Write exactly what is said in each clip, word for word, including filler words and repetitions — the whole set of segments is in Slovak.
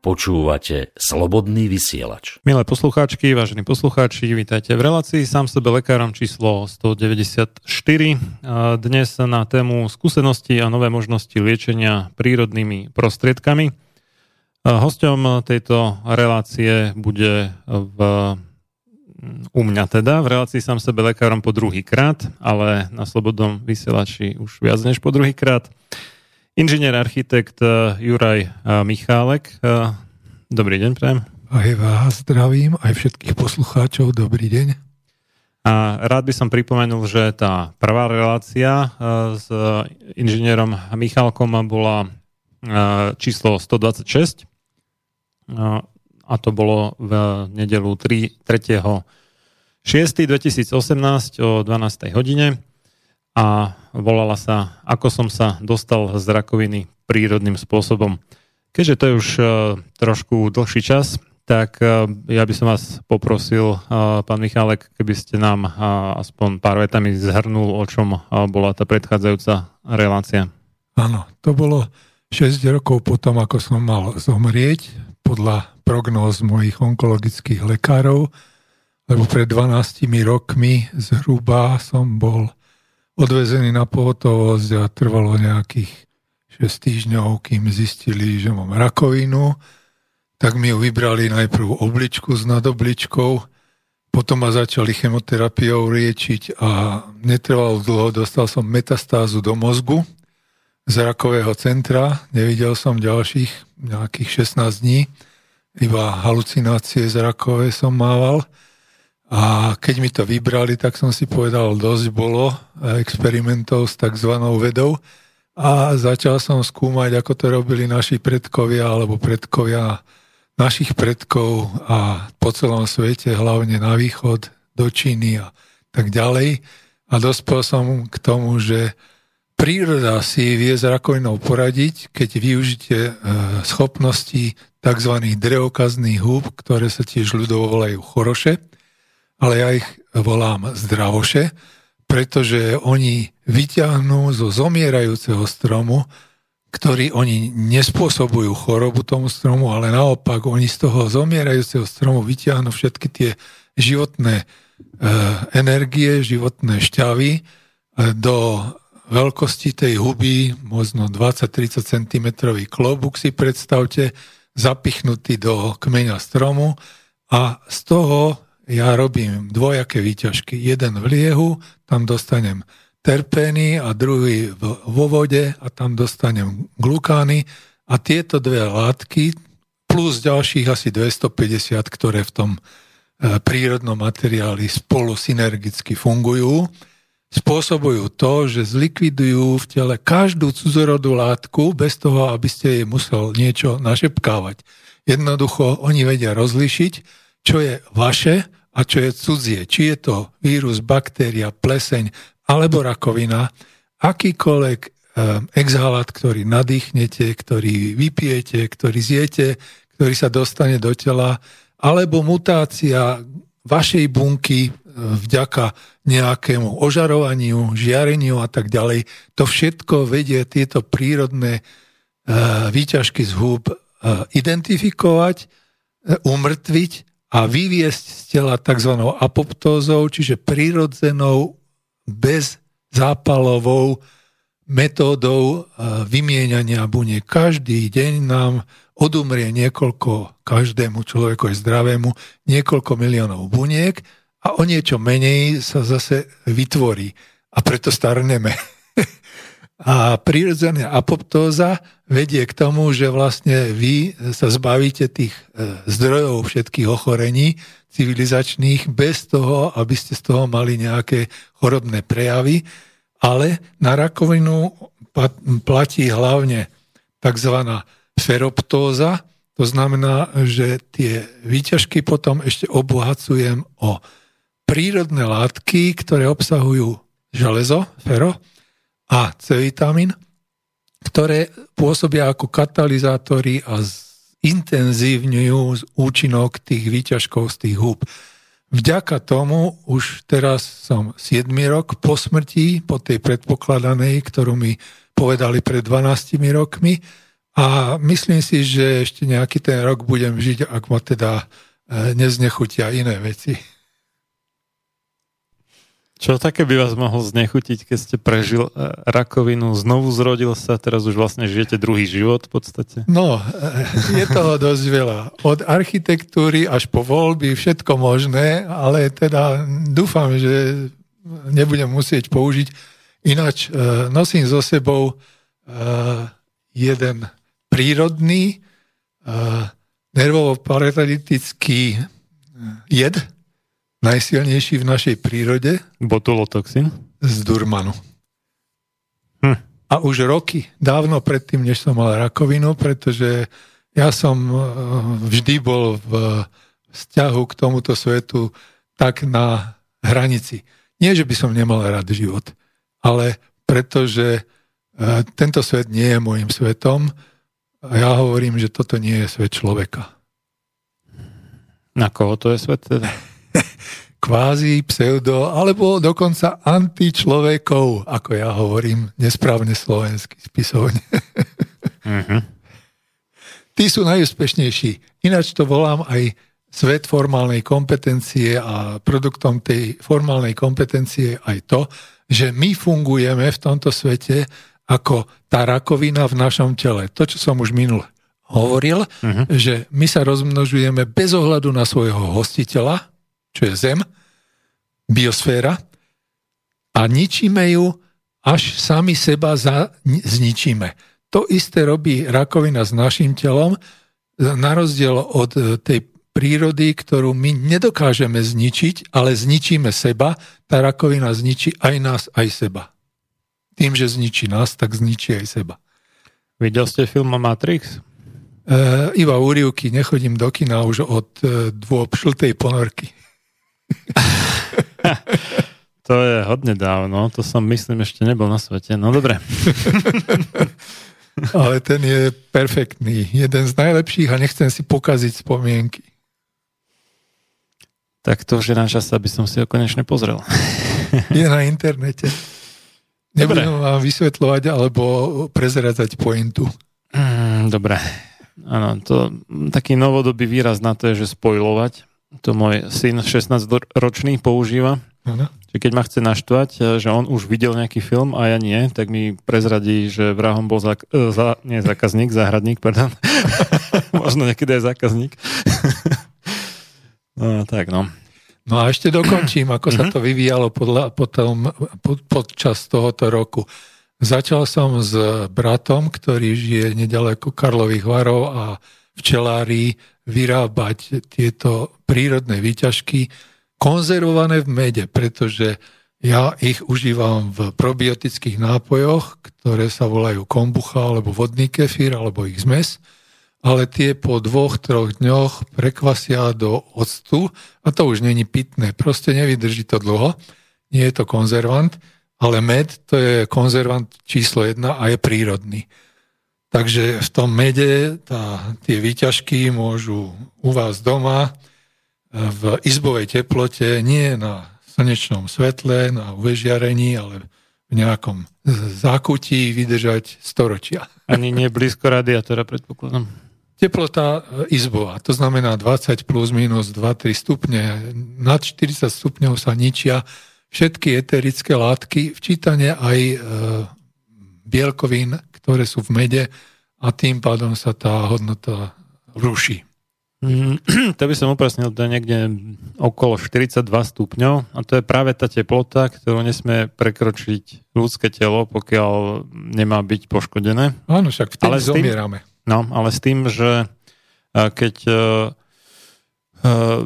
Počúvate Slobodný vysielač. Milé poslucháčky, vážení poslucháči, vítajte v relácii Sám sebe lekárom číslo sto deväťdesiatštyri. Dnes na tému skúsenosti a nové možnosti liečenia prírodnými prostriedkami. Hosťom tejto relácie bude v, u mňa teda v relácii Sám sebe lekárom po druhý krát, ale na Slobodnom vysielači už viac než po druhý krát, inžinier, architekt Juraj Michálek. Dobrý deň, prajem. Aj vás zdravím, aj všetkých poslucháčov, dobrý deň. A rád by som pripomenul, že tá prvá relácia s inžinierom Michálkom bola číslo sto dvadsaťšesť a to bolo v nedeľu tretieho šiesteho dvetisícosemnásť o dvanástej hodine. A volala sa Ako som sa dostal z rakoviny prírodným spôsobom. Keďže to je už trošku dlhší čas, tak ja by som vás poprosil, pán Michálek, keby ste nám aspoň pár vetami zhrnul, o čom bola tá predchádzajúca relácia. Áno, to bolo šesť rokov potom, ako som mal zomrieť, podľa prognóz mojich onkologických lekárov, lebo pred dvanástimi rokmi zhruba som bol odvezený na pohotovosť a trvalo nejakých šesť týždňov, kým zistili, že mám rakovinu. Tak mi ju vybrali najprv obličku s nadobličkou, potom ma začali chemoterapiou liečiť a netrvalo dlho, dostal som metastázu do mozgu z rakového centra. Nevidel som ďalších nejakých šestnásť dní, iba halucinácie z rakové som mával. A keď mi to vybrali, tak som si povedal, dosť bolo experimentov s takzvanou vedou a začal som skúmať, ako to robili naši predkovia alebo predkovia našich predkov a po celom svete, hlavne na východ, do Číny a tak ďalej. A dospel som k tomu, že príroda si vie s rakovinou poradiť, keď využite schopnosti tzv. Drevokazných húb, ktoré sa tiež ľudovo volajú choroše, ale ja ich volám zdravoše, pretože oni vyťahnú zo zomierajúceho stromu ktorí oni nespôsobujú chorobu tomu stromu, ale naopak oni z toho zomierajúceho stromu vyťahnú všetky tie životné e, energie, životné šťavy e, do veľkosti tej huby, možno dvadsať až tridsať centimetrov klobúk si predstavte, zapichnutý do kmeňa stromu a z toho ja robím dvojaké výťažky. Jeden v liehu, tam dostanem terpény a druhý vo vode a tam dostanem glukány a tieto dve látky plus ďalších asi dvestopäťdesiat, ktoré v tom prírodnom materiáli spolu synergicky fungujú, spôsobujú to, že zlikvidujú v tele každú cudzorodú látku bez toho, aby ste jej musel niečo našepkávať. Jednoducho oni vedia rozlišiť, čo je vaše a čo je cudzie. Či je to vírus, baktéria, pleseň, alebo rakovina, akýkoľvek exhalát, ktorý nadýchnete, ktorý vypijete, ktorý zjete, ktorý sa dostane do tela, alebo mutácia vašej bunky vďaka nejakému ožarovaniu, žiareniu a tak ďalej. To všetko vedie tieto prírodné výťažky z húb identifikovať, umrtviť a vyviesť z tela tzv. Apoptózou, čiže prírodzenou bez zápalovou metódou vymieňania buniek. Každý deň nám odumrie niekoľko, každému človeku je zdravému, niekoľko miliónov buniek a o niečo menej sa zase vytvorí. A preto starneme. A prírodzená apoptóza vedie k tomu, že vlastne vy sa zbavíte tých zdrojov všetkých ochorení civilizačných bez toho, aby ste z toho mali nejaké chorobné prejavy. Ale na rakovinu platí hlavne tzv. Feroptóza. To znamená, že tie výťažky potom ešte obohacujem o prírodné látky, ktoré obsahujú železo, fero, a C-vitamín, ktoré pôsobia ako katalizátory a intenzívňujú účinok tých výťažkov z tých húb. Vďaka tomu už teraz som siedmy rok po smrti, po tej predpokladanej, ktorú mi povedali pred dvanástimi rokmi a myslím si, že ešte nejaký ten rok budem žiť, ak ma teda neznechutia iné veci. Čo také by vás mohol znechutiť, keď ste prežil rakovinu, znovu zrodil sa, teraz už vlastne žijete druhý život v podstate? No, je toho dosť veľa. Od architektúry až po voľby, všetko možné, ale teda dúfam, že nebudem musieť použiť. Ináč nosím so sebou jeden prírodný nervovo-paralytický jed, najsilnejší v našej prírode. Botulotoxin? Z Durmanu. Hm. A už roky, dávno predtým, než som mal rakovinu, pretože ja som vždy bol v vzťahu k tomuto svetu tak na hranici. Nie, že by som nemal rád život, ale pretože tento svet nie je môjim svetom a ja hovorím, že toto nie je svet človeka. Na koho to je svet teda? Kvázi, pseudo, alebo dokonca antičlovekov, ako ja hovorím, nesprávne slovensky spisovne. Uh-huh. Tí sú najúspešnejší. Ináč to volám aj svet formálnej kompetencie a produktom tej formálnej kompetencie aj to, že my fungujeme v tomto svete ako tá rakovina v našom tele. To, čo som už minul hovoril, uh-huh. že my sa rozmnožujeme bez ohľadu na svojho hostiteľa, čo je Zem, biosféra, a ničíme ju, až sami seba za, zničíme. To isté robí rakovina s našim telom, na rozdiel od tej prírody, ktorú my nedokážeme zničiť, ale zničíme seba, tá rakovina zničí aj nás, aj seba. Tým, že zničí nás, tak zničí aj seba. Videl ste film Matrix? Uh, iba úryvky, nechodím do kina už od uh, dôb šltej ponorky. To je hodne dávno, to som myslím ešte nebol na svete, no dobre. Ale ten je perfektný, jeden z najlepších a nechcem si pokaziť spomienky. Tak to už je na čas, aby som si ho konečne pozrel. Je na internete. Nebudem vám vysvetľovať alebo prezradzať pointu. Mm, dobre. Áno, to taký novodobý výraz na to je, že spojlovať. To môj syn šestnásťročný používa. Ano. Keď ma chce naštvať, že on už videl nejaký film a ja nie, tak mi prezradí, že vrahom bol za, za, nie, zákazník, záhradník, pardon. Možno niekedy aj zákazník. No, tak no. No a ešte dokončím, ako sa to vyvíjalo podľa, potom, pod, podčas tohoto roku. Začal som s bratom, ktorý žije nedaleko Karlových Varov a včelári vyrábať tieto prírodné výťažky konzervované v mede, pretože ja ich užívam v probiotických nápojoch, ktoré sa volajú kombucha alebo vodný kefír alebo ich zmes. Ale tie po dvoch, troch dňoch prekvasia do octu a to už není pitné. Proste nevydrží to dlho. Nie je to konzervant, ale med to je konzervant číslo jedna a je prírodný. Takže v tom mede tá, tie výťažky môžu u vás doma v izbovej teplote, nie na slnečnom svetle, na uvežiarení, ale v nejakom zákutí vydržať storočia. Ani nie blízko radiátora, predpokladám. Teplota izbová, to znamená dvadsať plus minus dva tri stupne. Nad štyridsať stupňov sa ničia všetky eterické látky, včítane aj e, bielkovín, ktoré sú v mede a tým pádom sa tá hodnota ruší. Mm, to by som upresnil, to je niekde okolo štyridsaťdva stupňov a to je práve tá teplota, ktorú nesmie prekročiť ľudské telo, pokiaľ nemá byť poškodené. Áno, však vtedy ale zomierame. S tým, no, ale s tým, že keď uh, uh,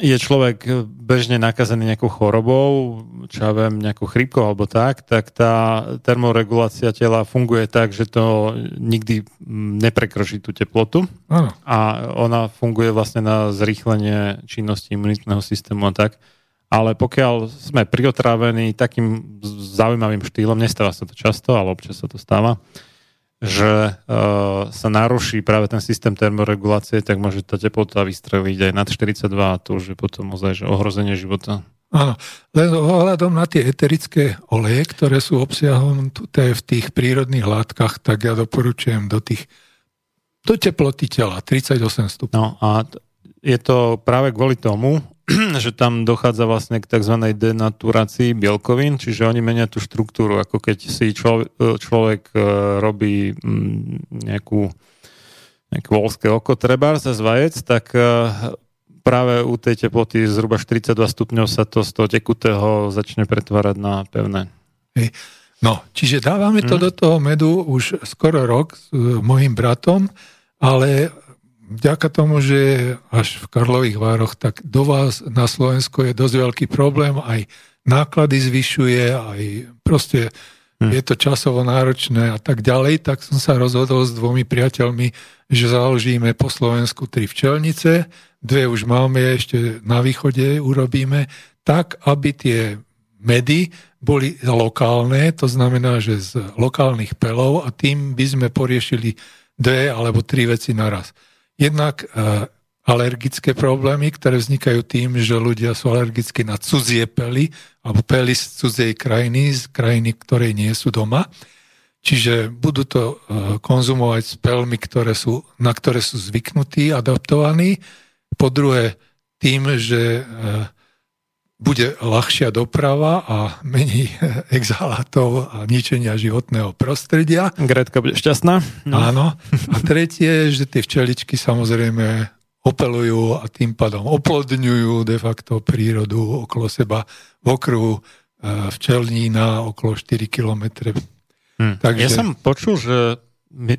je človek bežne nakazený nejakou chorobou, čo ja viem, nejakou chrípkou alebo tak, tak tá termoregulácia tela funguje tak, že to nikdy neprekročí tú teplotu. Ano. A ona funguje vlastne na zrýchlenie činnosti imunitného systému a tak. Ale pokiaľ sme priotrávení takým zaujímavým štýlom, nestáva sa to často, ale občas sa to stáva, že uh, sa naruší práve ten systém termoregulácie, tak môže tá teplota vystreliť aj nad štyridsaťdva a to už je potom ozaj že ohrozenie života. Áno, len ohľadom na tie eterické oleje, ktoré sú obsiahnuté v tých prírodných látkach, tak ja doporučujem do tých do teploty tela, tridsaťosem stupňov. No a je to práve kvôli tomu, že tam dochádza vlastne k tzv. Denaturácii bielkovín, čiže oni menia tú štruktúru, ako keď si človek, človek robí nejakú nejakú voľské oko trebárs z vajec, tak práve u tej teploty zhruba štyridsaťdva stupňov sa to z toho tekutého začne pretvárať na pevné. No, čiže dávame to mm. do toho medu už skoro rok s mojim bratom, ale vďaka tomu, že až v Karlových Vároch, tak do vás na Slovensku je dosť veľký problém, aj náklady zvyšuje, aj proste hmm. je to časovo náročné a tak ďalej, tak som sa rozhodol s dvomi priateľmi, že založíme po Slovensku tri včelnice, dve už máme, ešte na východe urobíme, tak, aby tie medy boli lokálne, to znamená, že z lokálnych pelov a tým by sme poriešili dve alebo tri veci naraz. Jednak uh, alergické problémy, ktoré vznikajú tým, že ľudia sú alergickí na cudzie pely alebo pely z cudzej krajiny, z krajiny, ktoré nie sú doma. Čiže budú to uh, konzumovať s pelmi, ktoré sú, na ktoré sú zvyknutí, adaptovaní. Po druhé, tým, že uh, bude ľahšia doprava a menej exhalátov a ničenia životného prostredia. Gretka bude šťastná. No. Áno. A tretie, že tie včeličky samozrejme opelujú a tým pádom oplodňujú de facto prírodu okolo seba v okruhu včelnína okolo štyri kilometre. Hm. Takže... Ja som počul, že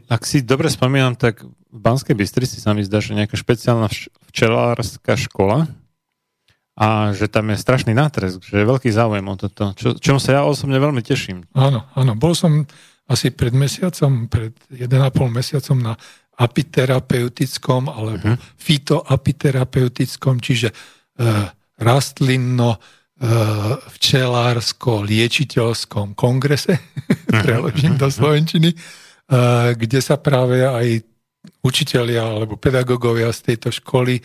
ak si dobre spomínam, tak v Banskej Bystrici sa mi zdá, že nejaká špeciálna včelárska škola a že tam je strašný nátresk, že je veľký záujem o toto, čo, čom sa ja osobne veľmi teším. Áno, áno. Bol som asi pred mesiacom, pred jeden a pol mesiacom na apiterapeutickom alebo uh-huh. fitoapiterapeutickom, čiže uh, rastlinno uh, včelársko-liečiteľskom kongrese, uh-huh. preložím do slovenčiny, uh, kde sa práve aj učitelia alebo pedagógovia z tejto školy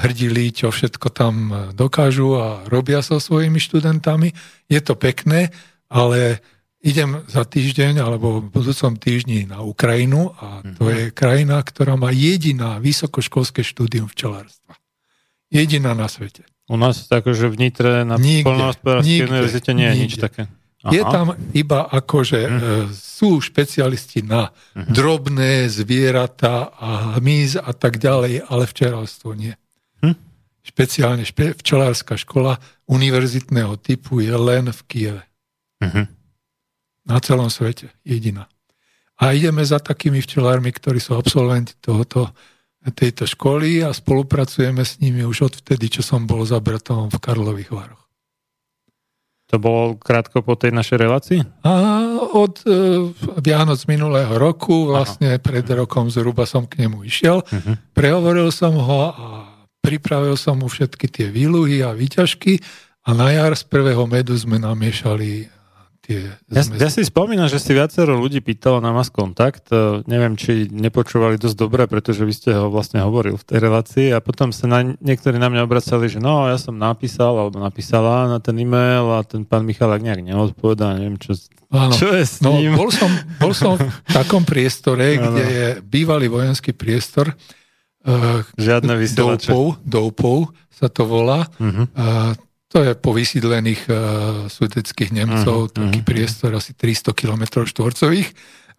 hrdili, čo všetko tam dokážu a robia so svojimi študentami. Je to pekné ale idem za týždeň alebo v budúcom týždni na Ukrajinu a to je krajina, ktorá má jediná vysokoškolské štúdium včelárstva. Jediná na svete. U nás takže v Nitre na poľnohospodárskej univerzite nie je nič také. Aha. Je tam iba akože mm. e, sú špecialisti na mm. drobné zvieratá a hmyz a tak ďalej, ale včelárstvo nie. Mm. Špeciálne špe- včelárska škola univerzitného typu je len v Kyjeve. Mhm. Na celom svete, jediná. A ideme za takými včelármi, ktorí sú absolventi tohoto, tejto školy a spolupracujeme s nimi už od vtedy, čo som bol za bratom v Karlových Varoch. To bolo krátko po tej našej relácii? A od e, Vianoc minulého roku, vlastne Aha. pred rokom zhruba som k nemu išiel, uh-huh. prehovoril som ho a pripravil som mu všetky tie výluhy a výťažky a na jar z prvého medu sme namiešali. Ja, ja si spomínam, že si viacero ľudí pýtalo na vás kontakt. Neviem, či nepočúvali dosť dobre, pretože vy ste ho vlastne hovoril v tej relácii a potom sa na, niektorí na mňa obracali, že no, ja som napísal alebo napísala na ten e-mail a ten pán Michálek nejak neodpovedal, neviem, čo, čo je s ním. No, bol, som, bol som v takom priestore, kde je bývalý vojenský priestor uh, Žiadne vysielače. Doupov, Doupov sa to volá. Uh-huh. Uh, To je po vysídlených uh, sudeckých Nemcov, uh-huh, taký uh-huh. priestor asi tristo kilometrov štvorcových,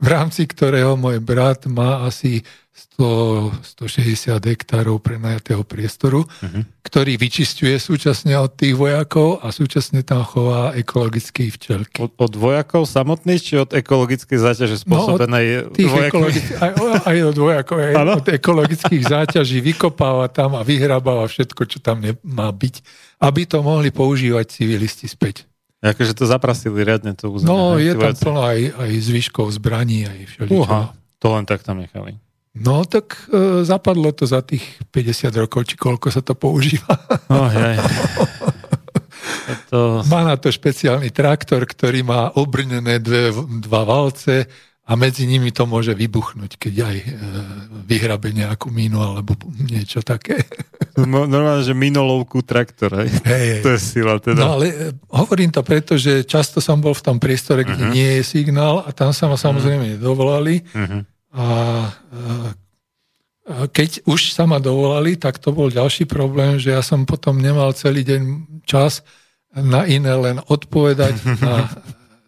v rámci ktorého môj brat má asi sto šesťdesiat hektárov prenajatého priestoru, uh-huh. ktorý vyčisťuje súčasne od tých vojakov a súčasne tam chová ekologické včelky. Od, od vojakov samotných, či od ekologickej záťaže spôsobenej no, vojakmi? Ekologi- aj, aj od vojakov, aj od ekologických záťaží vykopáva tam a vyhrabáva všetko, čo tam nemá byť, aby to mohli používať civilisti späť. Akože to zaprasili riadne to územie. No, je tam plno aj, aj zvyškov zbraní, aj všeličo. Uha, to len tak tam nechali. No, tak e, zapadlo to za tých päťdesiat rokov, či koľko sa to používa. Oh, jaj. to... Má na to špeciálny traktor, ktorý má obrnené dve, dva valce a medzi nimi to môže vybuchnúť, keď aj e, vyhrabe nejakú mínu alebo niečo také. Normálne, že minolovku traktor, hej? Hej, hej. To je sila teda. No ale hovorím to preto, že často som bol v tom priestore, kde uh-huh. nie je signál a tam sa ma samozrejme nedovolali uh-huh. a, a keď už sa ma dovolali, tak to bol ďalší problém, že ja som potom nemal celý deň čas na iné len odpovedať na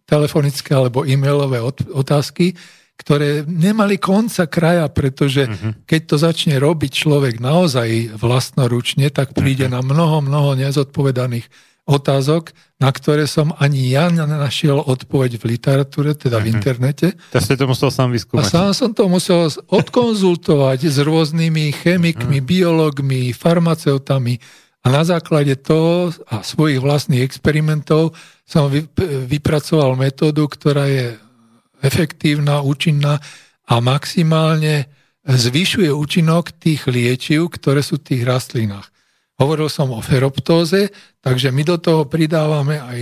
telefonické alebo e-mailové otázky, ktoré nemali konca kraja, pretože uh-huh. keď to začne robiť človek naozaj vlastnoručne, tak príde uh-huh. na mnoho, mnoho nezodpovedaných otázok, na ktoré som ani ja našiel odpoveď v literatúre, teda uh-huh. v internete. Tak ste to musel sám vyskúmať. A sám som to musel odkonzultovať s rôznymi chemikmi, uh-huh. biológmi, farmaceutami a na základe toho a svojich vlastných experimentov som vypracoval metódu, ktorá je efektívna, účinná a maximálne zvyšuje účinok tých liečiv, ktoré sú v tých rastlinách. Hovoril som o feroptóze, takže my do toho pridávame aj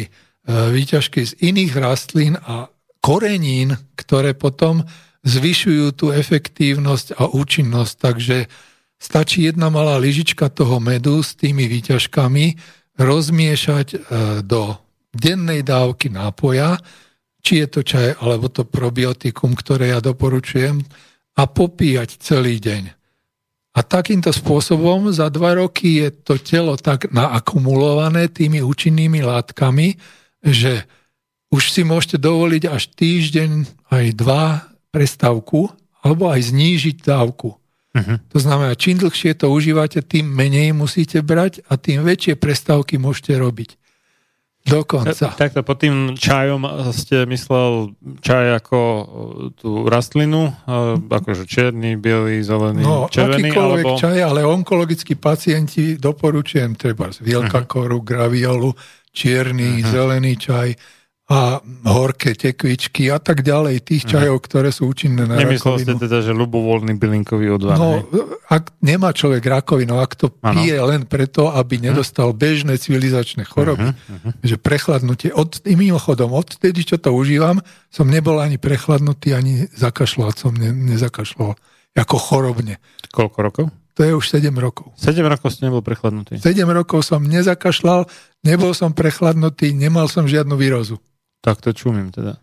výťažky z iných rastlín a korenín, ktoré potom zvyšujú tú efektívnosť a účinnosť. Takže stačí jedna malá lyžička toho medu s tými výťažkami rozmiešať do dennej dávky nápoja, či je to čaj, alebo to probiotikum, ktoré ja doporučujem, a popíjať celý deň. A takýmto spôsobom za dva roky je to telo tak naakumulované tými účinnými látkami, že už si môžete dovoliť až týždeň, aj dva prestávku, alebo aj znížiť dávku. Uh-huh. To znamená, čím dlhšie to užívate, tým menej musíte brať a tým väčšie prestávky môžete robiť. Dokonca. Takto, pod tým čajom ste myslel čaj ako tú rastlinu, akože čierny, bielý, zelený, no, červený? No, akýkoľvek alebo... čaj, ale onkologickí pacienti doporučujem treba z vielkakoru, uh-huh. graviolu, čierny, uh-huh. zelený čaj a horké tekvičky a tak ďalej, tých čajov, ktoré sú účinné na Nemyslel rakovinu. Nemyslel ste teda, že ľubovoľný bylinkový odvar? No, ak nemá človek rakovinu, ak to ano. pije len preto, aby nedostal bežné civilizačné choroby, uh-huh, uh-huh. že prechladnutie, od, mimochodom, odtedy, čo to užívam, som nebol ani prechladnutý, ani zakašľal, som ne, nezakašľal, ako chorobne. Koľko rokov? To je už sedem rokov. sedem rokov som nebol prechladnutý? sedem rokov som nezakašľal, nebol som prechladnutý, nemal som žiadnu výrozu. Tak to čumím teda.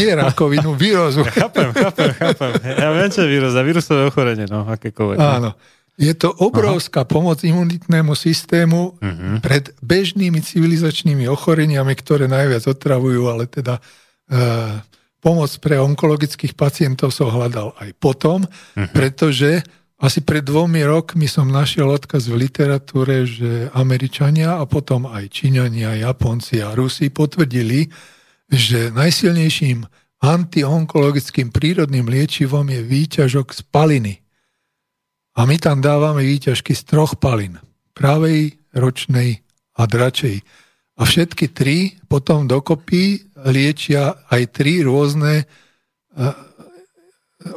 Nie rakovinu, vírusu. chápem, chápem, chápem. Ja viem, čo je vírus a vírusové ochorenie, no, akékoľvek. Áno. Je to obrovská Aha. pomoc imunitnému systému uh-huh. pred bežnými civilizačnými ochoreniami, ktoré najviac otravujú, ale teda e, pomoc pre onkologických pacientov som hľadal aj potom, uh-huh. pretože asi pred dvomi rokmi som našiel odkaz v literatúre, že Američania a potom aj Číňania, Japonci a Rusi potvrdili, že najsilnejším antionkologickým prírodným liečivom je výťažok z paliny. A my tam dávame výťažky z troch palín. Pravej, ročnej a dračej. A všetky tri potom dokopy liečia aj tri rôzne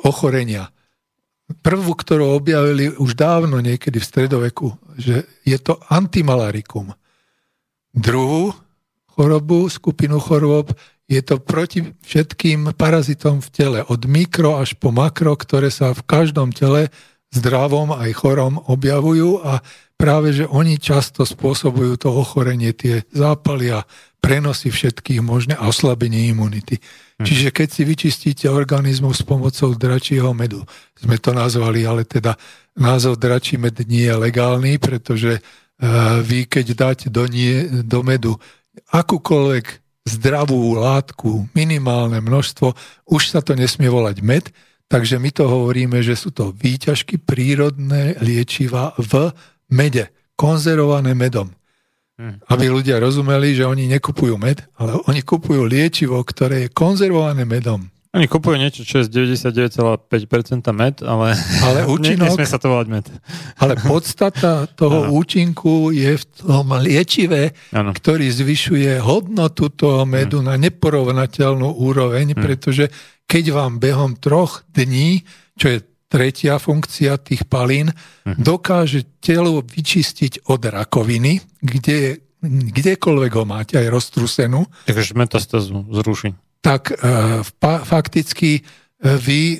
ochorenia. Prvú, ktorú objavili už dávno niekedy v stredoveku, že je to antimalarikum. Druhú chorobu, skupinu chorôb, je to proti všetkým parazitom v tele. Od mikro až po makro, ktoré sa v každom tele zdravom aj chorom objavujú a práve, že oni často spôsobujú to ochorenie, tie zápaly a prenosy všetkých možné a oslabenie imunity. Mhm. Čiže keď si vyčistíte organizmus s pomocou dračieho medu, sme to nazvali, ale teda názov dračí med nie je legálny, pretože vy keď dáte do, nie, do medu akúkoľvek zdravú látku, minimálne množstvo, už sa to nesmie volať med. Takže my to hovoríme, že sú to výťažky prírodné liečiva v mede, konzervované medom. Aby ľudia rozumeli, že oni nekupujú med, ale oni kupujú liečivo, ktoré je konzervované medom. Oni kupujú niečo, čo je z deväťdesiatdeväť celá päť percent med, ale, ale účinok, nesmie sa to volať med. Ale podstata toho ano. Účinku je v tom liečive, ano. Ktorý zvyšuje hodnotu toho medu hmm. na neporovnateľnú úroveň, hmm. pretože keď vám behom troch dní, čo je tretia funkcia tých palín, uh-huh. dokáže telo vyčistiť od rakoviny, kde, kdekoľvek ho máte, aj roztrusenú. Takže metastázu zruší. Tak uh, fa- fakticky uh, vy uh,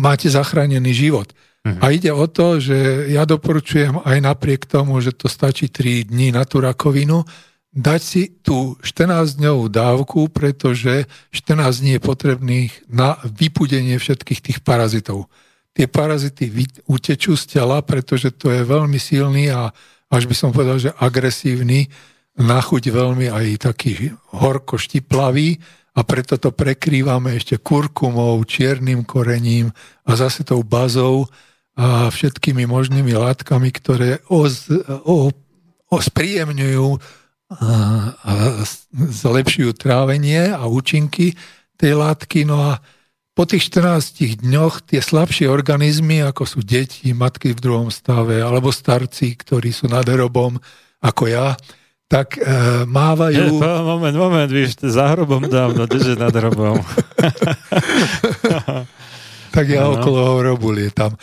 máte zachránený život. Uh-huh. A ide o to, že ja doporučujem aj napriek tomu, že to stačí tri dni na tú rakovinu, dať si tú štrnásťdňovú dávku, pretože štrnásť dní je potrebných na vypudenie všetkých tých parazitov. Tie parazity utečú z tela, pretože to je veľmi silný a až by som povedal, že agresívny, na chuť veľmi aj taký horko štiplavý a preto to prekrývame ešte kurkumou, čiernym korením a zase tou bazou a všetkými možnými látkami, ktoré oz, o, o, spríjemňujú a zlepšujú trávenie a účinky tej látky. No a po tých štrnástich dňoch tie slabšie organizmy, ako sú deti, matky v druhom stave, alebo starci, ktorí sú nad hrobom, ako ja, tak e, mávajú... Je, po, moment, moment, víš, za hrobom dávno, kdeže nad hrobom. Tak ja no. okolo hrobu lietam.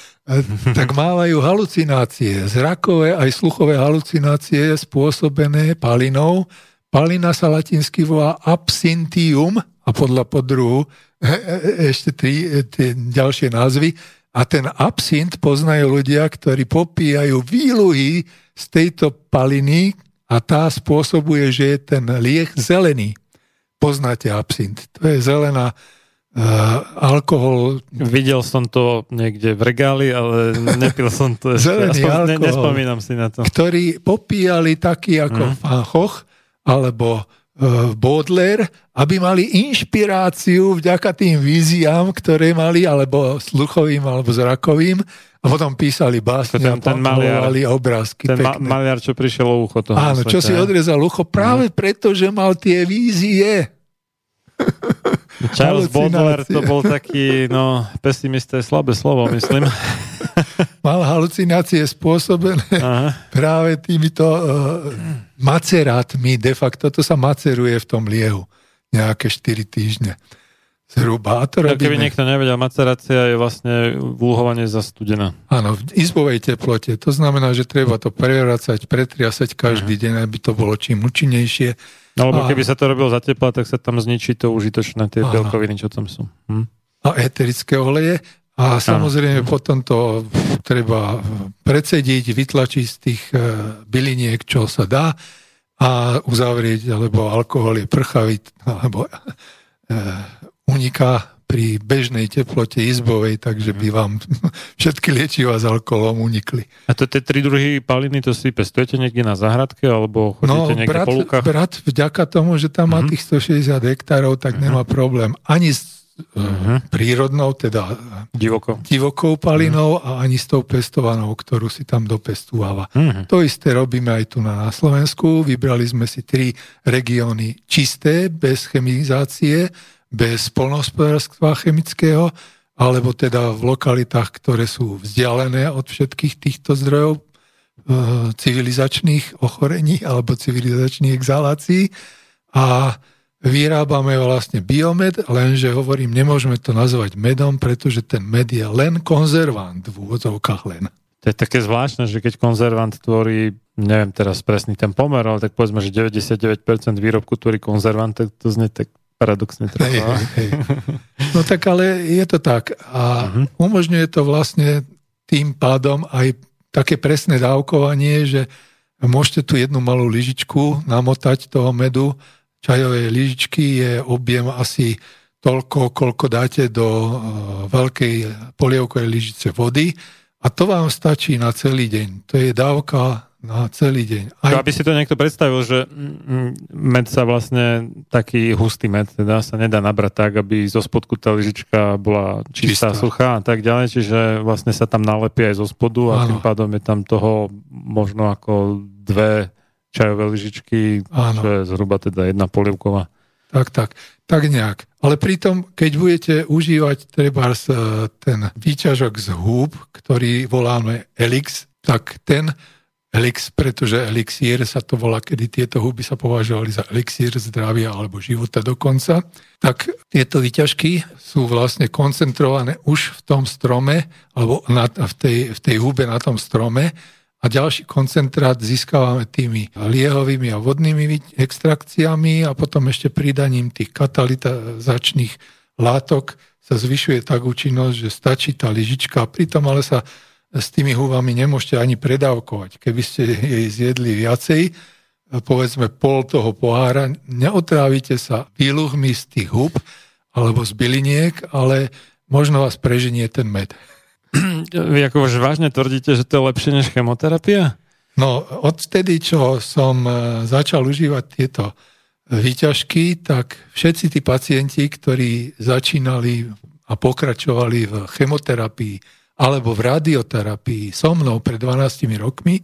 Tak mávajú halucinácie, zrakové aj sluchové halucinácie spôsobené palinou. Palina sa latinsky volá absintium a podľa podruhu ešte tri tie ďalšie názvy. A ten absint poznajú ľudia, ktorí popíjajú výluhy z tejto paliny a tá spôsobuje, že je ten lieh zelený. Poznáte absint. To je zelená Uh, alkohol... Videl som to niekde v regáli, ale nepil som to ešte. Zelený Aspoň alkohol, ne, nespomínam si na to. Ktorý popíjali takí ako mm. Van Gogh alebo uh, Baudelaire, aby mali inšpiráciu vďaka tým víziám, ktoré mali, alebo sluchovým, alebo zrakovým. A potom písali básne a pomalovali obrázky. Ten ma- maliar, čo prišiel o ucho toho. Áno, čo si odrezal ucho práve mm. preto, že mal tie vízie. Charles Baudelaire to bol taký, no, pesimista je slabé slovo, myslím. Mal halucinácie spôsobené Aha. práve týmito uh, macerátmi, de facto to sa maceruje v tom liehu nejaké štyri týždne zhruba. A to robíme. Keby niekto nevedel, macerácia je vlastne vlúhovanie zastudená. Áno, v izbovej teplote. To znamená, že treba to preracať, pretriasať každý deň, aby to bolo čím účinnejšie. Alebo keby sa to robilo za tepla, tak sa tam zničí to užitočné, tie áno. bielkoviny, čo tam sú. Hm? A eterické oleje. A samozrejme áno. potom to treba predsediť, vytlačiť z tých byliniek, čo sa dá. a uzavrieť, alebo alkohol je prchavý, alebo e, uniká pri bežnej teplote izbovej, takže by vám všetky liečiva s alkoholom unikli. A to tie tri druhy paliny, to si pestujete niekde na záhradke, alebo chodíte no, niekde brat, po lúkach? No, brat vďaka tomu, že tam uh-huh. má tých stošesťdesiat hektárov, tak uh-huh. nemá problém ani s uh-huh. prírodnou, teda divokou, divokou palinou uh-huh. a ani s tou pestovanou, ktorú si tam dopestúva. Uh-huh. To isté robíme aj tu na Slovensku. Vybrali sme si tri regióny čisté, bez chemizácie, bez poľnohospodárstva chemického, alebo teda v lokalitách, ktoré sú vzdialené od všetkých týchto zdrojov e, civilizačných ochorení alebo civilizačných exhalácií. A vyrábame vlastne biomed, lenže hovorím, nemôžeme to nazvať medom, pretože ten med je len konzervant v úvodzovkách len. To je také zvláštne, že keď konzervant tvorí, neviem teraz presný ten pomer, ale tak povedzme, že deväťdesiatdeväť percent výrobku tvorí konzervant, tak to znie tak paradoxne trochu. Hej, hej. No tak ale je to tak. A uh-huh. umožňuje to vlastne tým pádom aj také presné dávkovanie, že môžete tu jednu malú lyžičku namotať toho medu. Čajovej lyžičky je objem asi toľko, koľko dáte do veľkej polievkovej lyžice vody. A to vám stačí na celý deň. To je dávka na celý deň. Aj... Aby si to niekto predstavil, že med sa vlastne, taký hustý med, teda sa nedá nabrať tak, aby zo spodku tá lyžička bola čistá, čistá, suchá a tak ďalej, čiže vlastne sa tam nalepí aj zo spodu a áno. tým pádom je tam toho možno ako dve čajové lyžičky, áno. čo je zhruba teda jedna polievková. Tak, tak. Tak nejak. Ale pritom, keď budete užívať trebárs ten výťažok z húb, ktorý voláme elix, tak ten elix, pretože elixír sa to volá, kedy tieto huby sa považovali za elixír zdravia alebo života dokonca, tak tieto výťažky sú vlastne koncentrované už v tom strome, alebo na, v, tej, v tej hube na tom strome a ďalší koncentrát získavame tými liehovými a vodnými extrakciami a potom ešte pridaním tých katalizačných látok sa zvyšuje tak účinnosť, že stačí tá lyžička, pritom ale sa s tými húbami nemôžete ani predávkovať. Keby ste jej zjedli viacej, povedzme pol toho pohára, neotrávite sa výluchmi z tých húb alebo z byliniek, ale možno vás preženie ten med. Vy ako už vážne tvrdíte, že to je lepšie než chemoterapia? No, odtedy, čo som začal užívať tieto výťažky, tak všetci tí pacienti, ktorí začínali a pokračovali v chemoterapii, alebo v radioterapii so mnou pred dvanástimi rokmi,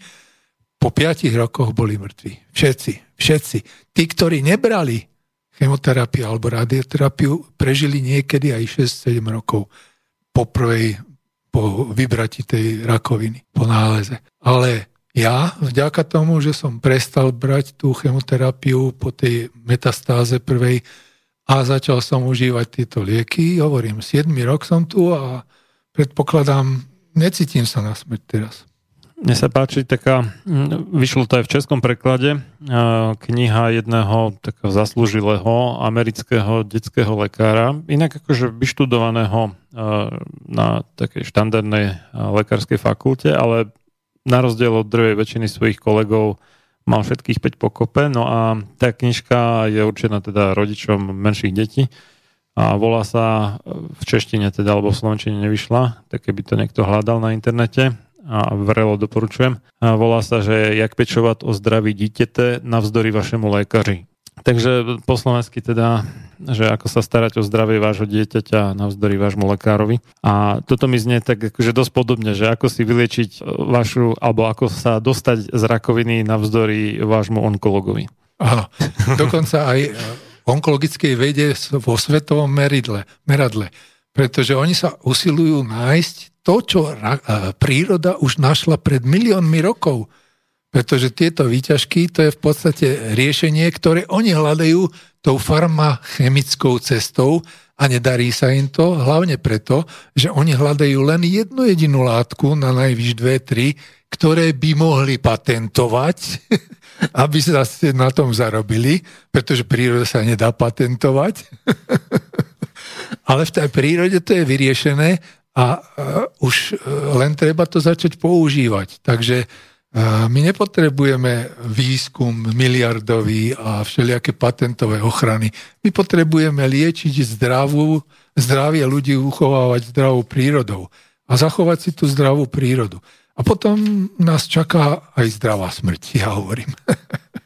po piatich rokoch boli mŕtvi. Všetci, všetci. Tí, ktorí nebrali chemoterapiu alebo radioterapiu, prežili niekedy aj šesť sedem rokov po prvej, po vybrati tej rakoviny, po náleze. Ale ja, vďaka tomu, že som prestal brať tú chemoterapiu po tej metastáze prvej a začal som užívať tieto lieky, hovorím, siedmy rok som tu a predpokladám, necítim sa na smrť teraz. Mne sa páči taká, vyšlo to aj v českom preklade, kniha jedného takého zaslúžilého amerického detského lekára, inak akože vyštudovaného na takej štandardnej lekárskej fakulte, ale na rozdiel od druhej väčšiny svojich kolegov mal všetkých päť pokope, no a tá knižka je určená teda rodičom menších detí, a volá sa v češtine teda, alebo v slovenčine nevyšla, tak keby to niekto hľadal na internete a vrelo doporučujem. A volá sa, že jak pečovať o zdraví dieťate navzdory vašemu lékaři. Takže po slovensky teda, že ako sa starať o zdravie vášho dieťaťa navzdory vášmu lekárovi. A toto mi znie tak akože dosť podobne, že ako si vyliečiť vašu, alebo ako sa dostať z rakoviny navzdory vášmu onkologovi. Áno, dokonca aj onkologickej vede vo svetovom meridle, meradle, pretože oni sa usilujú nájsť to, čo ra- príroda už našla pred miliónmi rokov, pretože tieto výťažky, to je v podstate riešenie, ktoré oni hľadajú tou farmachemickou cestou a nedarí sa im to, hlavne preto, že oni hľadajú len jednu jedinú látku, na najvyš dve, tri, ktoré by mohli patentovať, aby sa na tom zarobili, pretože príroda sa nedá patentovať. Ale v tej prírode to je vyriešené a už len treba to začať používať. Takže My nepotrebujeme výskum miliardový a všelijaké patentové ochrany. My potrebujeme liečiť zdravú, zdravie ľudí, uchovávať zdravú prírodou a zachovať si tú zdravú prírodu. A potom nás čaká aj zdravá smrť, ja hovorím.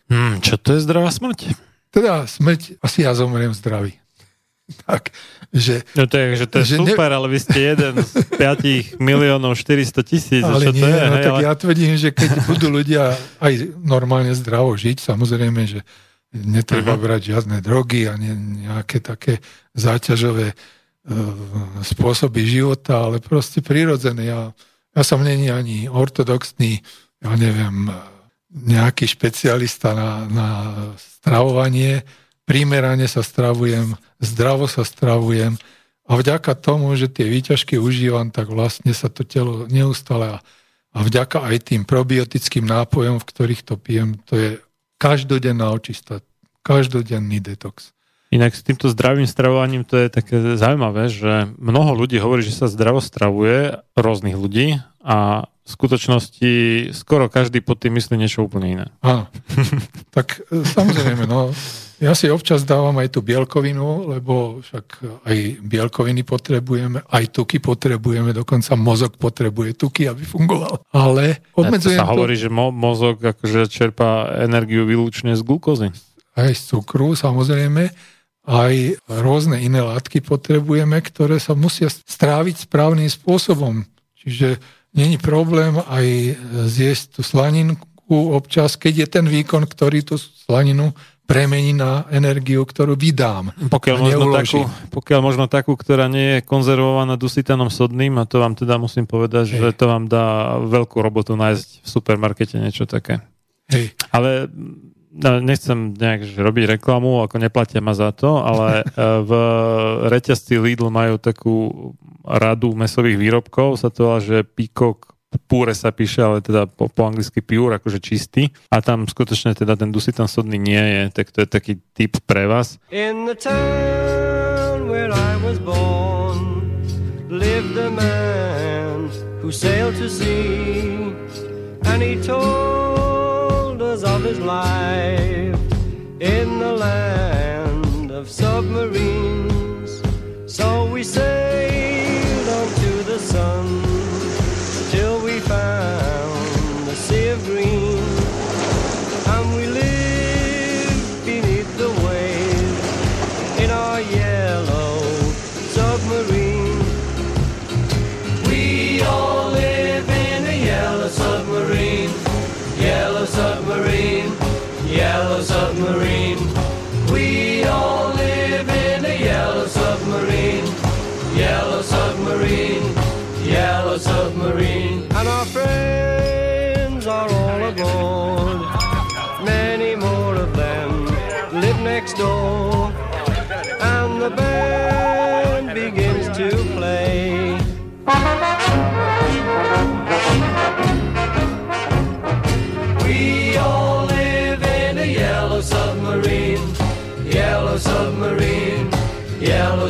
Hmm, čo to je zdravá smrť? Teda smrť, asi ja zomriem zdravý. Tak, že, no to je, že to je že super, ne... ale vy ste jeden z päť miliónov štyristo tisíc. Ale čo nie, to je, no hej, tak ale... ja tvrdím, že keď budú ľudia aj normálne zdravo žiť, samozrejme, že netreba brať žiadne drogy a ne, nejaké také záťažové uh, spôsoby života, ale proste prirodzené. Ja, ja som není ani ortodoxný, ja neviem, nejaký špecialista na, na stravovanie. Primerane sa stravujem, zdravo sa stravujem a vďaka tomu, že tie výťažky užívam, tak vlastne sa to telo neustále a vďaka aj tým probiotickým nápojom, v ktorých to pijem, to je každodenná očista, každodenný detox. Inak s týmto zdravým stravovaním to je také zaujímavé, že mnoho ľudí hovorí, že sa zdravo stravuje, rôznych ľudí, a v skutočnosti skoro každý pod tým myslí niečo úplne iné. Áno, tak samozrejme, no, ja si občas dávam aj tú bielkovinu, lebo však aj bielkoviny potrebujeme, aj tuky potrebujeme, dokonca mozog potrebuje tuky, aby fungoval. Ale obmedzujem... To sa hovorí, že mo- mozog akože čerpá energiu výlučne z glukózy. Aj z cukru, samozrejme, aj rôzne iné látky potrebujeme, ktoré sa musia stráviť správnym spôsobom. Čiže není problém aj zjesť tú slaninku občas, keď je ten výkon, ktorý tú slaninu premení na energiu, ktorú vydám. Pokiaľ možno, takú, pokiaľ možno takú, ktorá nie je konzervovaná dusitanom sodným, a to vám teda musím povedať, Hej. že to vám dá veľkú robotu nájsť v supermarkete niečo také. Hej. Ale no, nechcem nejak robiť reklamu, ako neplatia ma za to, ale v reťazci Lidl majú takú radu mesových výrobkov, sa to volá, že peacock pure sa píše, ale teda po, po anglicky pure, akože čistý. A tam skutočne teda ten dusitan sodný nie je, tak to je taký tip pre vás. In the town where I was born lived a man who sailed to sea and he told us of his life in the land of submarines. So we sailed on to the sun till we found the sea of green, and we lived beneath the waves in our yellow submarine. We all live in a yellow submarine, yellow submarine, yellow submarine. We all live in a yellow submarine, yellow submarine, yellow submarine. And our friends are all aboard, many more of them live next door, and the band begins to play. We all live in a yellow submarine, yellow submarine, yellow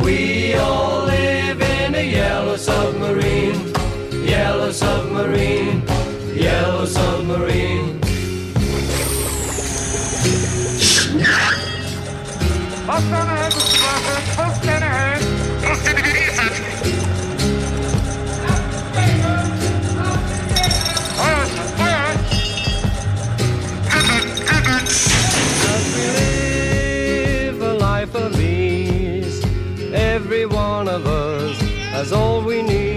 We all live in a yellow submarine, yellow submarine, yellow submarine. Post on ahead, post on ahead, post on ahead. Does we live a life of ease? Every one of us has all we need.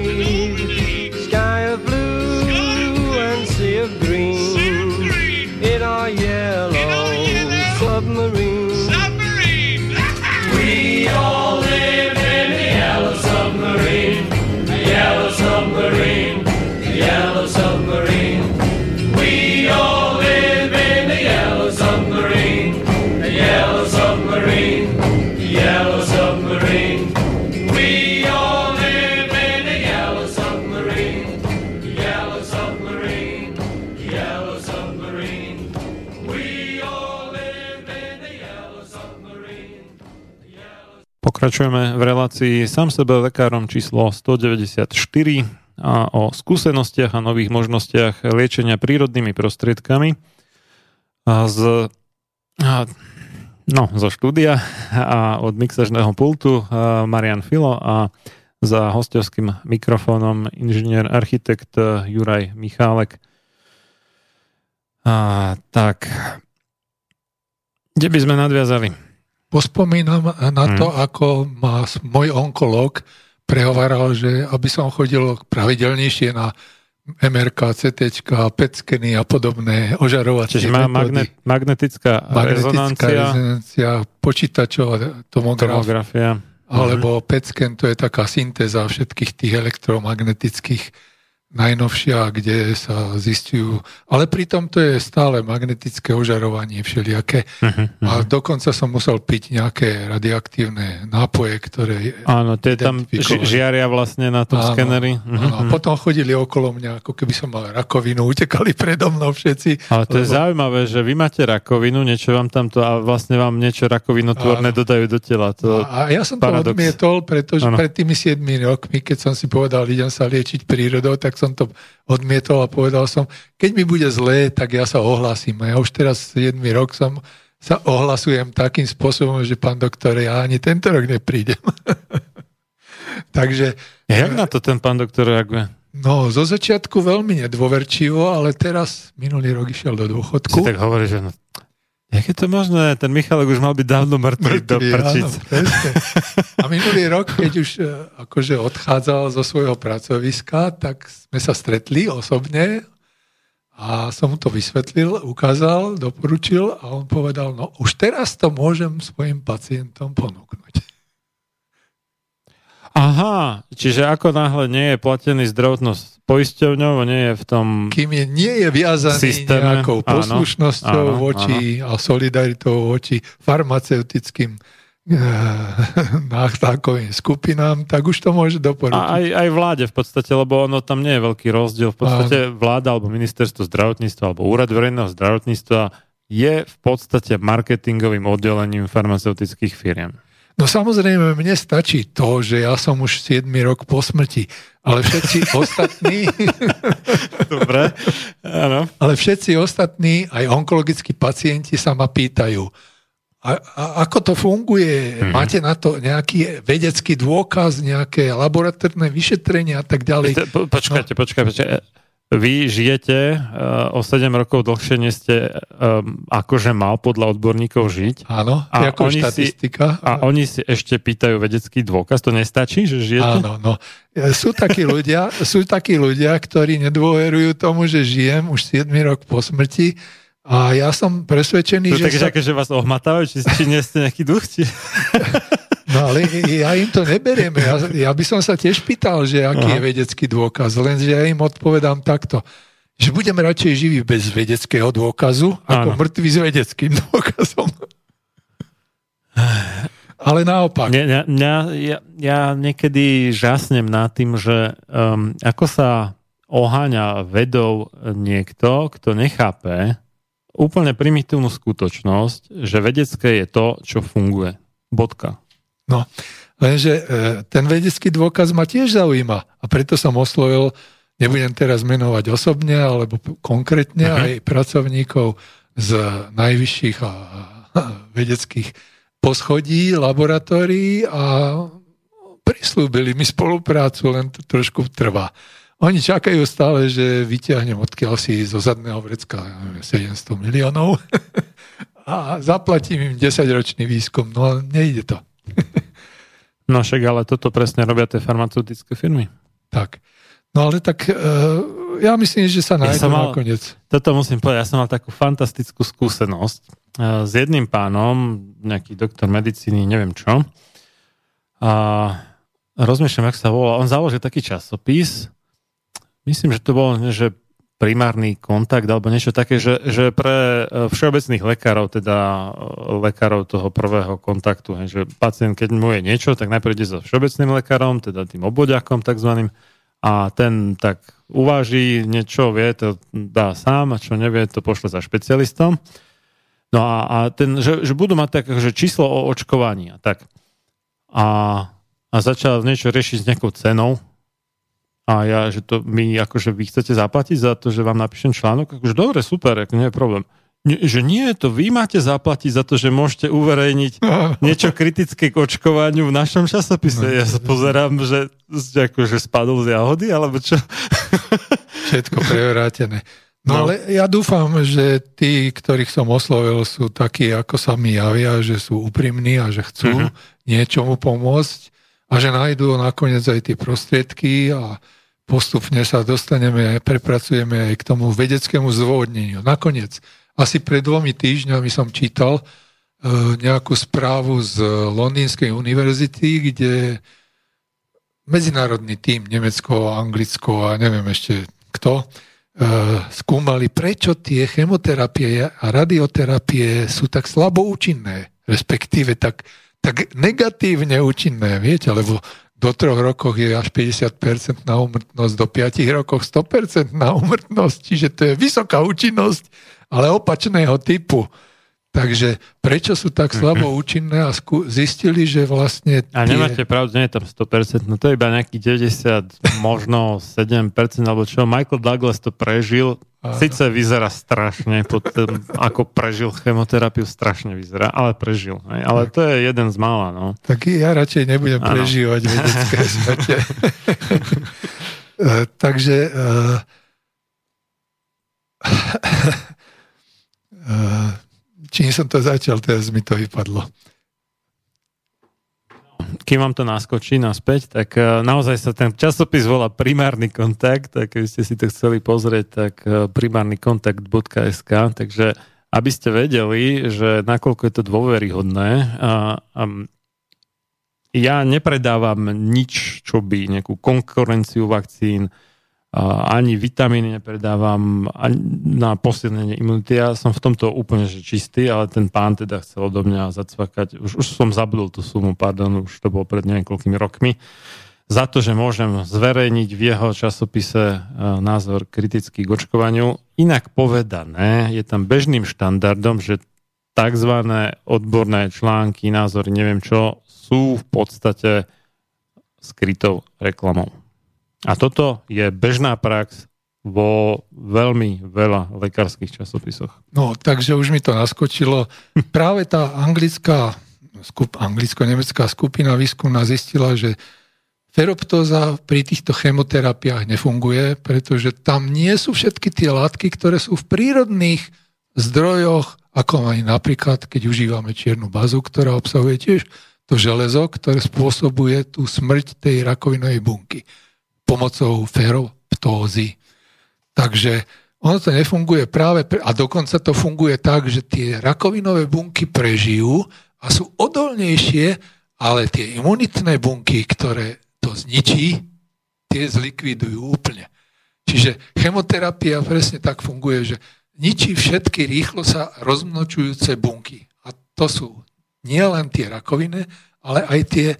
Sky of blue and sea of green in our yellow submarine. We all live in a yellow submarine, a yellow submarine, a yellow submarine. We all live in a yellow submarine, a yellow submarine, a yellow submarine. Pokračujeme v relácii Sám sebe lekárom číslo stodeväťdesiatštyri. o skúsenostiach a nových možnostiach liečenia prírodnými prostriedkami z, no, zo štúdia a od mixažného pultu Marian Filo a za hostovským mikrofónom inžinier architekt Juraj Michálek. A, tak, kde by sme nadviazali? Pospomínam na hmm. to, ako ma môj onkológ prehovaral, že aby som chodil pravidelnejšie na em er ká, cé té, pé é té skeny a podobné ožarovacie. Čiže má magne, magnetická, magnetická rezonancia, počítačová tomografia, tomografia. Alebo hmm. pé é té sken, to je taká syntéza všetkých tých elektromagnetických najnovšia, kde sa zistujú. Ale pritom to je stále magnetické ožarovanie všelijaké. Uh-huh, uh-huh. A dokonca som musel piť nejaké radioaktívne nápoje, ktoré... Áno, tie tam žiaria vlastne na tom áno, skenery. Uh-huh. A potom chodili okolo mňa, ako keby som mal rakovinu, utekali predo mnou všetci. Ale to lebo... je zaujímavé, že vy máte rakovinu, niečo vám tamto a vlastne vám niečo rakovinotvorné áno. dodajú do tela. To a ja som paradox. To odmietol, pretože áno. pred tými siedmi rokmi, keď som si povedal, idem sa liečiť prírodou, tak som to odmietol a povedal som, keď mi bude zlé, tak ja sa ohlasím. A ja už teraz sedem rok som sa ohlasujem takým spôsobom, že pán doktor, ja ani tento rok neprídem. Takže... Jak na to ten pán doktor reaguje? No, zo začiatku veľmi nedôverčivo, ale teraz minulý rok išiel do dôchodku. Si tak hovorí, že... No... Jak je to možné? Ten Michalek už mal byť dávno mŕtvy do prčic. A minulý rok, keď už akože odchádzal zo svojho pracoviska, tak sme sa stretli osobne a som mu to vysvetlil, ukázal, doporučil a on povedal, no už teraz to môžem svojim pacientom ponúknuť. Aha, čiže ako náhle nie je platený zdravotnou poisťovňou, nie je v tom kým je, nie je viazaný systéme. Nejakou poslušnosťou áno, áno, voči áno. a solidaritou voči farmaceutickým náchtákovým skupinám, tak už to môže doporučiť. A aj, aj vláde v podstate, lebo ono tam nie je veľký rozdiel. V podstate áno. vláda alebo ministerstvo zdravotníctva alebo úrad verejného zdravotníctva je v podstate marketingovým oddelením farmaceutických firiem. No samozrejme, mne stačí to, že ja som už siedmy rok po smrti, ale všetci ostatní... Dobre, áno. Ale všetci ostatní, aj onkologickí pacienti sa ma pýtajú, a, a ako to funguje, hmm. máte na to nejaký vedecký dôkaz, nejaké laboratórne vyšetrenia a tak ďalej. Po, počkajte, no. počkajte, počkajte. Vy žijete uh, o sedem rokov dlhšie, než ste um, akože mal podľa odborníkov žiť. Áno, to je ako štatistika. Si, a oni si ešte pýtajú vedecký dôkaz, to nestačí, že žijete? Áno, no. Sú takí ľudia, sú takí ľudia, ktorí nedôverujú tomu, že žijem už siedmy rok po smrti a ja som presvedčený, to že... To je také, sa... že vás ohmatávajú, či, či nie ste nejaký duch, či... No ale ja im to neberiem. Ja, ja by som sa tiež pýtal, že aký Aha. je vedecký dôkaz, lenže ja im odpovedám takto, že budem radšej živý bez vedeckého dôkazu, ako Áno. mŕtvy s vedeckým dôkazom. Ale naopak. Ne, ne, ne, ja, ja niekedy žasnem nad tým, že um, ako sa oháňa vedou niekto, kto nechápe úplne primitívnu skutočnosť, že vedecké je to, čo funguje. Bodka. No, lenže ten vedecký dôkaz ma tiež zaujíma a preto som oslovil, nebudem teraz menovať osobne, alebo konkrétne aj uh-huh. pracovníkov z najvyšších a vedeckých poschodí, laboratórií a prislúbili mi spoluprácu, len to trošku trvá. Oni čakajú stále, že vyťahnem odkiaľ si zo zadného vrecka sedemsto miliónov a zaplatím im desaťročný výskum, no nejde to. No však, ale toto presne robia tie farmaceutické firmy. Tak. No ale tak e, ja myslím, že sa nájdem ja nakoniec. Toto musím povedať, ja som mal takú fantastickú skúsenosť e, s jedným pánom, nejaký doktor medicíny, neviem čo. A rozmýšľam, jak sa volá. On založil taký časopis. Myslím, že to bolo že primárny kontakt alebo niečo také, že, že pre všeobecných lekárov, teda lekárov toho prvého kontaktu, že pacient, keď mu je niečo, tak najprv ide so všeobecným lekárom, teda tým obvoďakom takzvaným, a ten tak uváži, niečo vie, to dá sám, a čo nevie, to pošle za špecialistom. No a, a ten, že, že budú mať tak, že číslo o očkovaní a tak. A, a začal niečo riešiť s nejakou cenou. A ja, že to my, akože vy chcete zaplatiť za to, že vám napíšem článok? Akože dobre, super, ako nie je problém. Nie, že nie, to vy máte zaplatiť za to, že môžete uverejniť niečo kritické k očkovaniu v našom časopise. Ja sa pozerám, že, akože spadol z jahody, alebo čo? Všetko prevrátené. No, no ale ja dúfam, že tí, ktorých som oslovil, sú takí, ako sa mi javia, že sú úprimní a že chcú mm-hmm. niečomu pomôcť a že nájdú nakoniec aj tie prostriedky a postupne sa dostaneme, prepracujeme aj k tomu vedeckému zdôvodneniu. Nakoniec, asi pred dvomi týždňami som čítal nejakú správu z Londýnskej univerzity, kde medzinárodný tím Nemecko, Anglicko a neviem ešte kto, skúmali, prečo tie chemoterapie a radioterapie sú tak slabo účinné, respektíve tak, tak negatívne účinné, viete, lebo do troch rokov je až päťdesiat percent na úmrtnosť, do piatich rokov sto percent na úmrtnosť, čiže to je vysoká účinnosť, ale opačného typu. Takže prečo sú tak slabo mm-hmm. účinné a skú- zistili, že vlastne... Tie... A nemáte pravdu, nie je tam sto percent, no to je iba nejakých deväťdesiat, možno sedem percent, alebo čo, Michael Douglas to prežil, áno. Sice vyzerá strašne, potom, ako prežil chemoterapiu, strašne vyzerá, ale prežil, ne? Ale tak. To je jeden z mála, no. Tak ja radšej nebudem áno. prežívať vedecké smrte. Takže... Uh... uh... Čím som to začal, teraz mi to vypadlo. Kým vám to naskočí naspäť, tak naozaj sa ten časopis volá Primárny kontakt, tak keby ste si to chceli pozrieť, tak primárnykontakt bodka es ká, takže aby ste vedeli, že nakoľko je to dôveryhodné, a, a ja nepredávam nič, čo by nejakú konkurenciu vakcín, ani vitamíny nepredávam ani na posilnenie imunity. Ja som v tomto úplne že čistý, ale ten pán teda chcel do mňa zacvakať. Už, už som zabudol tú sumu, pardon, už to bolo pred niekoľkými rokmi. Za to, že môžem zverejniť v jeho časopise názor kritický k očkovaniu. Inak povedané, je tam bežným štandardom, že tzv. Odborné články, názory, neviem čo, sú v podstate skrytou reklamou. A toto je bežná prax vo veľmi veľa lekárskych časopisoch. No, takže už mi to naskočilo. Práve tá anglická, skup, anglicko-nemecká skupina výskumná zistila, že feroptóza pri týchto chemoterapiách nefunguje, pretože tam nie sú všetky tie látky, ktoré sú v prírodných zdrojoch, ako aj napríklad, keď užívame čiernu bazu, ktorá obsahuje tiež to železo, ktoré spôsobuje tú smrť tej rakovinovej bunky pomocou feroptózy. Takže ono to nefunguje práve, pre, a dokonca to funguje tak, že tie rakovinové bunky prežijú a sú odolnejšie, ale tie imunitné bunky, ktoré to zničí, tie zlikvidujú úplne. Čiže chemoterapia presne tak funguje, že ničí všetky rýchlo sa rozmnočujúce bunky. A to sú nielen tie rakovinné, ale aj tie e,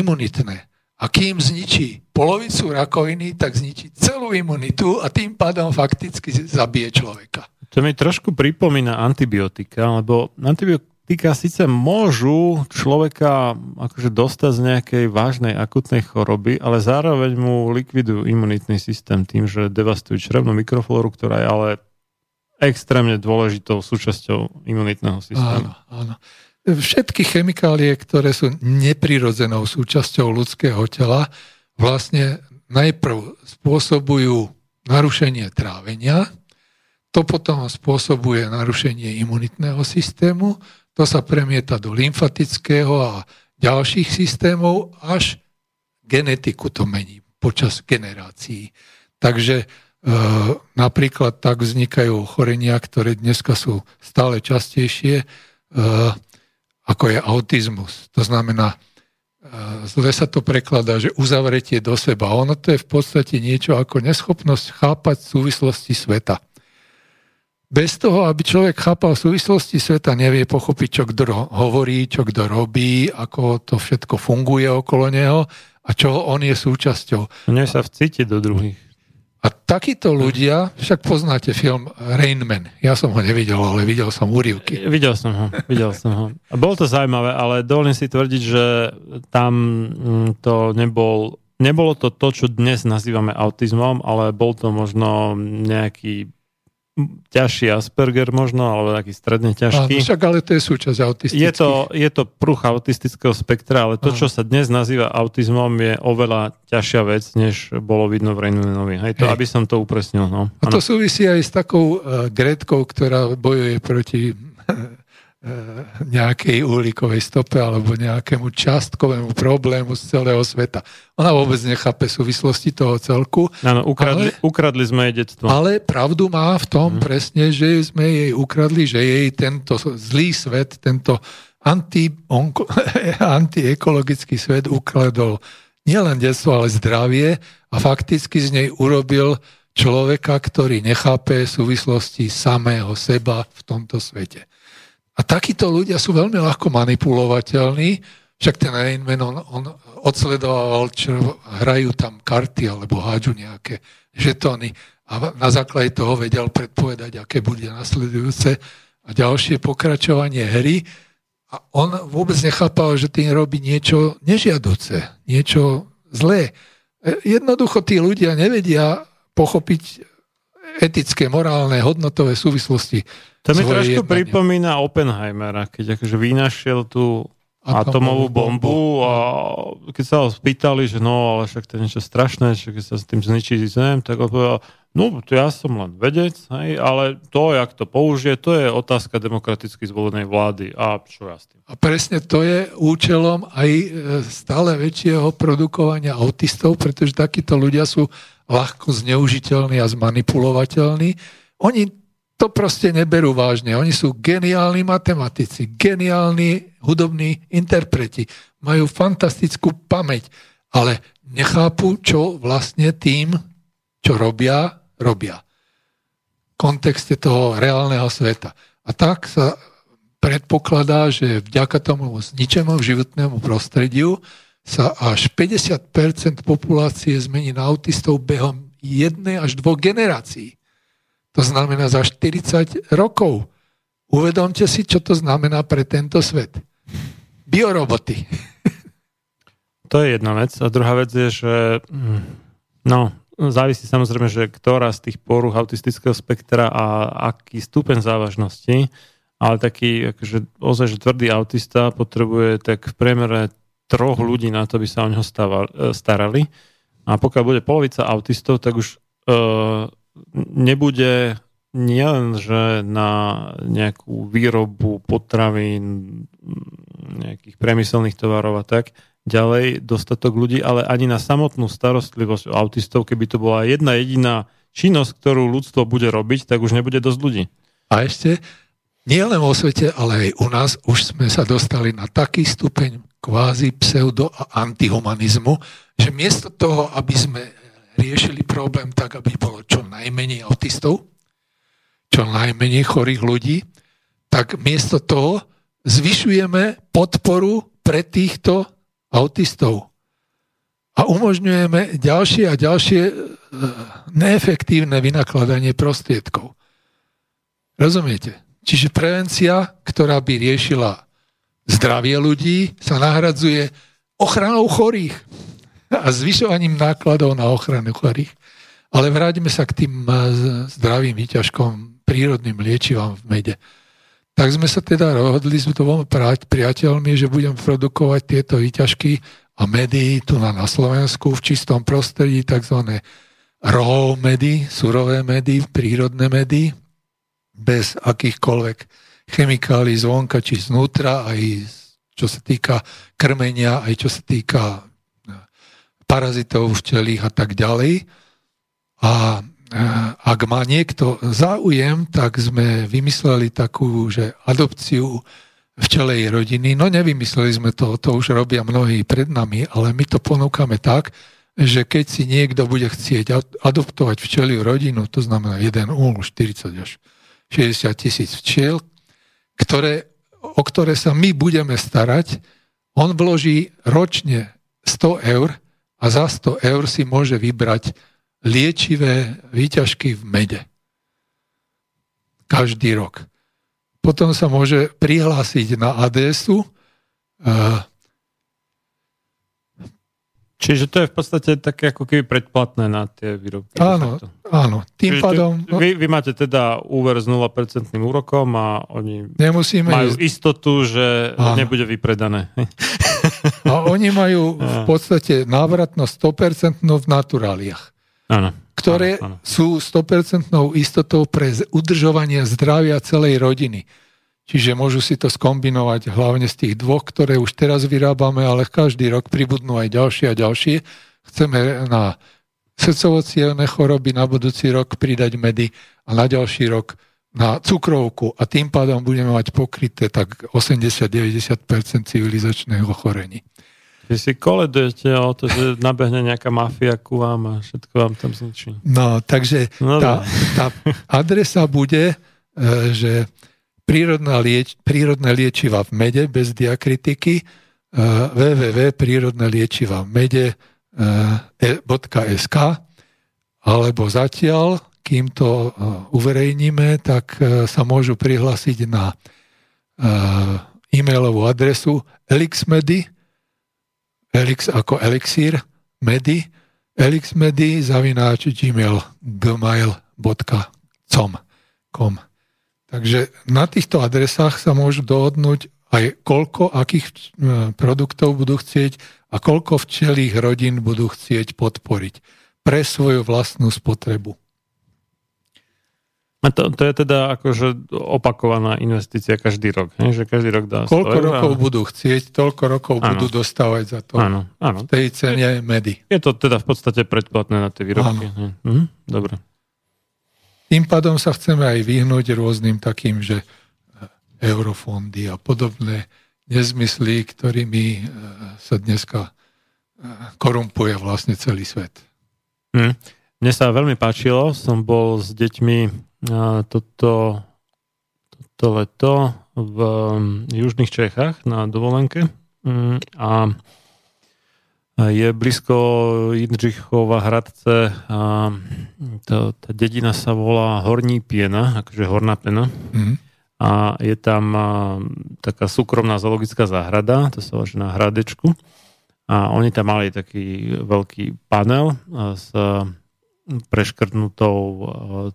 imunitné. A kým zničí polovicu rakoviny, tak zničí celú imunitu a tým pádom fakticky zabije človeka. To mi trošku pripomína antibiotika, lebo antibiotika síce môžu človeka akože dostať z nejakej vážnej akutnej choroby, ale zároveň mu likvidujú imunitný systém tým, že devastujú črevnú mikroflóru, ktorá je ale extrémne dôležitou súčasťou imunitného systému. Áno, áno. Všetky chemikálie, ktoré sú neprirodzenou súčasťou ľudského tela, vlastne najprv spôsobujú narušenie trávenia, to potom spôsobuje narušenie imunitného systému, to sa premieta do lymfatického a ďalších systémov, až genetiku to mení počas generácií. Takže e, napríklad tak vznikajú ochorenia, ktoré dneska sú stále častejšie, e, ako je autizmus. To znamená, zle sa to prekladá, že uzavretie do seba. Ono to je v podstate niečo ako neschopnosť chápať súvislosti sveta. Bez toho, aby človek chápal súvislosti sveta, nevie pochopiť, čo kto hovorí, čo kto robí, ako to všetko funguje okolo neho a čo on je súčasťou. Mne sa vcíti do druhých. A takíto ľudia, však poznáte film Rain Man. Ja som ho nevidel, ale videl som úryvky. Videl som ho, videl som ho. A bolo to zaujímavé, ale dovolím si tvrdiť, že tam to nebol nebolo to to, čo dnes nazývame autizmom, ale bol to možno nejaký ťažší Asperger možno, alebo taký stredne ťažký. Áno, však ale to je súčasť autistických. Je to, je to pruch autistického spektra, ale to, áno, čo sa dnes nazýva autizmom, je oveľa ťažšia vec, než bolo vidno v Rejnú Novi. Hej, to, Hej. aby som to upresnil. No. A to súvisí aj s takou uh, Grétkou, ktorá bojuje proti uh, nejakej uhlíkovej stope alebo nejakému čiastkovému problému z celého sveta. Ona vôbec nechápe súvislosti toho celku. Áno, ukradli, ale, ukradli sme jej detstvo. Ale pravdu má v tom mm. presne, že sme jej ukradli, že jej tento zlý svet, tento anti, onko, antiekologický svet ukradol nielen detstvo, ale zdravie a fakticky z nej urobil človeka, ktorý nechápe súvislosti samého seba v tomto svete. A takíto ľudia sú veľmi ľahko manipulovateľní. Však ten Rainman, on, on odsledoval, čo hrajú tam karty alebo hádžu nejaké žetóny a na základe toho vedel predpovedať, aké bude nasledujúce a ďalšie pokračovanie hry. A on vôbec nechápal, že tým robí niečo nežiaduce, niečo zlé. Jednoducho tí ľudia nevedia pochopiť etické, morálne, hodnotové súvislosti. To mi trošku jednania pripomína Oppenheimera, keď akože vynašiel tú atomovú bombu a keď sa ho spýtali, že no, ale však to je niečo strašné, že keď sa s tým zničí zem, tak on povedal, no, to ja som len vedec, hej, ale to, jak to použije, to je otázka demokraticky zvolenej vlády a čo ja s tým. A presne to je účelom aj stále väčšieho produkovania autistov, pretože takíto ľudia sú ľahko zneužiteľní a zmanipulovateľní. Oni to proste neberú vážne. Oni sú geniálni matematici, geniálni hudobní interpreti. Majú fantastickú pamäť, ale nechápu, čo vlastne tým, čo robia, robia. V kontexte toho reálneho sveta. A tak sa predpokladá, že vďaka tomu zničenému životnému prostrediu sa až päťdesiat percent populácie zmení na autistov behom jednej až dvoch generácií. To znamená za štyridsať rokov. Uvedomte si, čo to znamená pre tento svet. Bioroboty. To je jedna vec. A druhá vec je, že no, závisí samozrejme, že ktorá z tých poruch autistického spektra a aký stupeň závažnosti, ale taký akože, ozaj, že tvrdý autista potrebuje tak v priemere troch ľudí na to, aby sa o neho starali. A pokiaľ bude polovica autistov, tak už e- nebude nielen, že na nejakú výrobu potravín, nejakých priemyselných tovarov a tak ďalej dostatok ľudí, ale ani na samotnú starostlivosť o autistov, keby to bola jedna jediná činnosť, ktorú ľudstvo bude robiť, tak už nebude dosť ľudí. A ešte, nie len vo svete, ale aj u nás už sme sa dostali na taký stupeň kvázi pseudo a antihumanizmu, že miesto toho, aby sme riešili problém tak, aby bolo čo najmenej autistov, čo najmenej chorých ľudí, tak miesto toho zvyšujeme podporu pre týchto autistov. A umožňujeme ďalšie a ďalšie neefektívne vynakladanie prostriedkov. Rozumiete? Čiže prevencia, ktorá by riešila zdravie ľudí, sa nahradzuje ochranou chorých a zvyšovaním nákladov na ochranu chorých. Ale vráťme sa k tým zdravým výťažkom, prírodným liečivám v mede. Tak sme sa teda rozhodli s dvoma priateľmi, že budem produkovať tieto výťažky a medy tu na Slovensku v čistom prostredí, tzv. Raw medy, surové medy, prírodné medy, bez akýchkoľvek chemikálií zvonka či znútra, aj čo sa týka krmenia, aj čo sa týka parazitov včelých a tak ďalej. A ak má niekto záujem, tak sme vymysleli takú, že adopciu včelej rodiny. No nevymysleli sme to, to už robia mnohí pred nami, ale my to ponúkame tak, že keď si niekto bude chcieť adoptovať včeliu rodinu, to znamená jeden úl, štyridsať až šesťdesiat tisíc včiel, ktoré, o ktoré sa my budeme starať, on vloží ročne sto eur, a za sto eur si môže vybrať liečivé výťažky v mede. Každý rok. Potom sa môže prihlásiť na adresu uh, Čiže to je v podstate také ako keby predplatné na tie výrobky. Áno, áno. Tým pádom... Vy, vy máte teda úver s nula percent úrokom a oni Nemusíme majú ísť. istotu, že áno. nebude vypredané. A oni majú v podstate návratnosť sto percent v naturáliach, áno, ktoré áno, áno. sú sto percent istotou pre udržovanie zdravia celej rodiny. Čiže môžu si to skombinovať hlavne z tých dvoch, ktoré už teraz vyrábame, ale každý rok pribudnú aj ďalšie a ďalšie. Chceme na srdcovo-cievne choroby na budúci rok pridať medy a na ďalší rok na cukrovku a tým pádom budeme mať pokryté tak osemdesiat až deväťdesiat percent civilizačného ochorení. Vy si koledujete o to, že nabehne nejaká mafia ku vám a všetko vám tam zničí. No, takže no, tá, tá adresa bude, že Lieč, prírodné liečiva v mede bez diakritiky uh, www bodka prírodné liečiva v mede bodka es ká alebo zatiaľ, kým to uh, uverejníme, tak uh, sa môžu prihlásiť na uh, e-mailovú adresu elixmedy elix ako elixír medy elixmedy zavináč gmail bodka com. Takže na týchto adresách sa môžu dohodnúť aj koľko akých produktov budú chcieť a koľko včelých rodín budú chcieť podporiť pre svoju vlastnú spotrebu. A to, to je teda akože opakovaná investícia každý rok, ne? Že každý rok dá koľko rokov a... budú chcieť, toľko rokov ano. budú dostávať za to ano, ano. v tej cene medy. Je to teda v podstate predplatné na tie výrobky. Mhm, dobre. Tým pádom sa chceme aj vyhnúť rôznym takým, že eurofondy a podobné nezmysly, ktorými sa dneska korumpuje vlastne celý svet. Hmm. Mne sa veľmi páčilo, som bol s deťmi toto, toto leto v južných Čechách na dovolenke a je blízko Jindřichova Hradce a tá, tá dedina sa volá Horní Pěna, akože Horná Pěna. Mm-hmm. A je tam a, taká súkromná zoologická záhrada, to sa volá na Hradečku. A oni tam mali taký veľký panel a, s a, preškrtnutou a,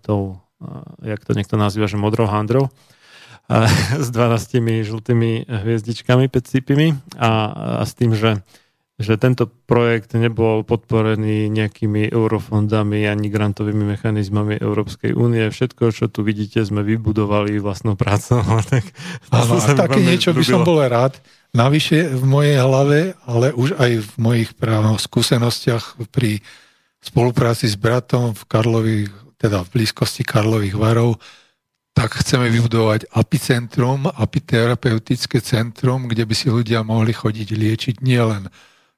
tou, a, jak to niekto nazýva, že modrou handrou. A, s dvanástimi žltými hviezdičkami, päťcípimi a, a s tým, že že tento projekt nebol podporený nejakými eurofondami ani grantovými mechanizmami Európskej únie. Všetko, čo tu vidíte, sme vybudovali vlastnou prácou. Tak, áno, také niečo by som bol rád. Navyše v mojej hlave, ale už aj v mojich právno skúsenostiach pri spolupráci s bratom v Karlovy, teda v blízkosti Karlových Varov, tak chceme vybudovať apicentrum, apiterapeutické centrum, kde by si ľudia mohli chodiť liečiť nielen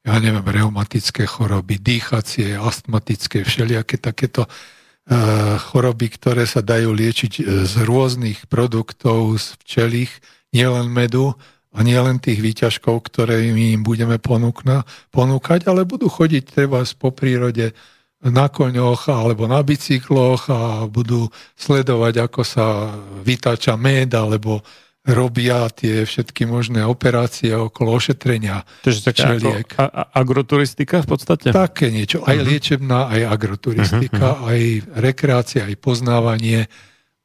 ja neviem, reumatické choroby, dýchacie, astmatické, všelijaké takéto uh, choroby, ktoré sa dajú liečiť z rôznych produktov, z včelých, nielen medu a nielen tých výťažkov, ktoré my im budeme ponúkna, ponúkať, ale budú chodiť treba po prírode na koňoch alebo na bicykloch a budú sledovať, ako sa vytáča med alebo robia tie všetky možné operácie okolo ošetrenia. Takže taká agroturistika v podstate? Také niečo. Aj uh-huh. liečebná, aj agroturistika, uh-huh. aj rekreácia, aj poznávanie,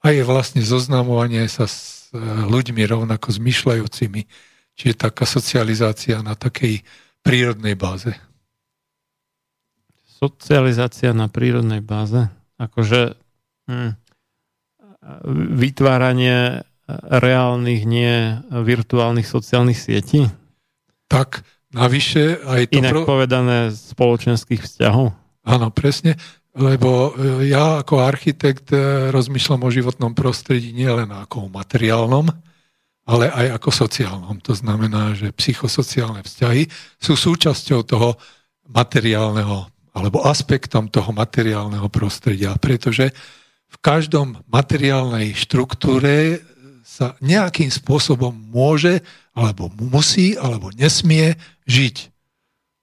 aj vlastne zoznamovanie sa s ľuďmi rovnako zmyšľajúcimi. Čiže taká socializácia na takej prírodnej báze. Socializácia na prírodnej báze? Akože hm, vytváranie reálnych, nie virtuálnych sociálnych sietí? Tak, navyše aj to... Inak pro... povedané spoločenských vzťahov. Áno, presne, lebo ja ako architekt rozmýšľam o životnom prostredí nielen ako o materiálnom, ale aj ako sociálnom. To znamená, že psychosociálne vzťahy sú súčasťou toho materiálneho, alebo aspektom toho materiálneho prostredia, pretože v každom materiálnej štruktúre sa nejakým spôsobom môže, alebo musí, alebo nesmie žiť.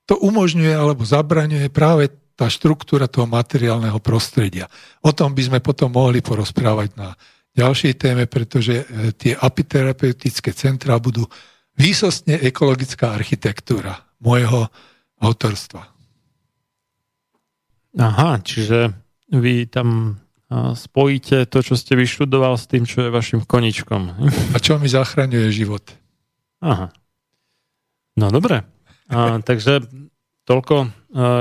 To umožňuje alebo zabraňuje práve tá štruktúra toho materiálneho prostredia. O tom by sme potom mohli porozprávať na ďalšej téme, pretože tie apiterapeutické centrá budú výsostne ekologická architektúra môjho autorstva. Aha, čiže vy tam spojíte to, čo ste vyštudoval s tým, čo je vašim koničkom. A čo mi zachraňuje život. Aha. No dobre. A, takže toľko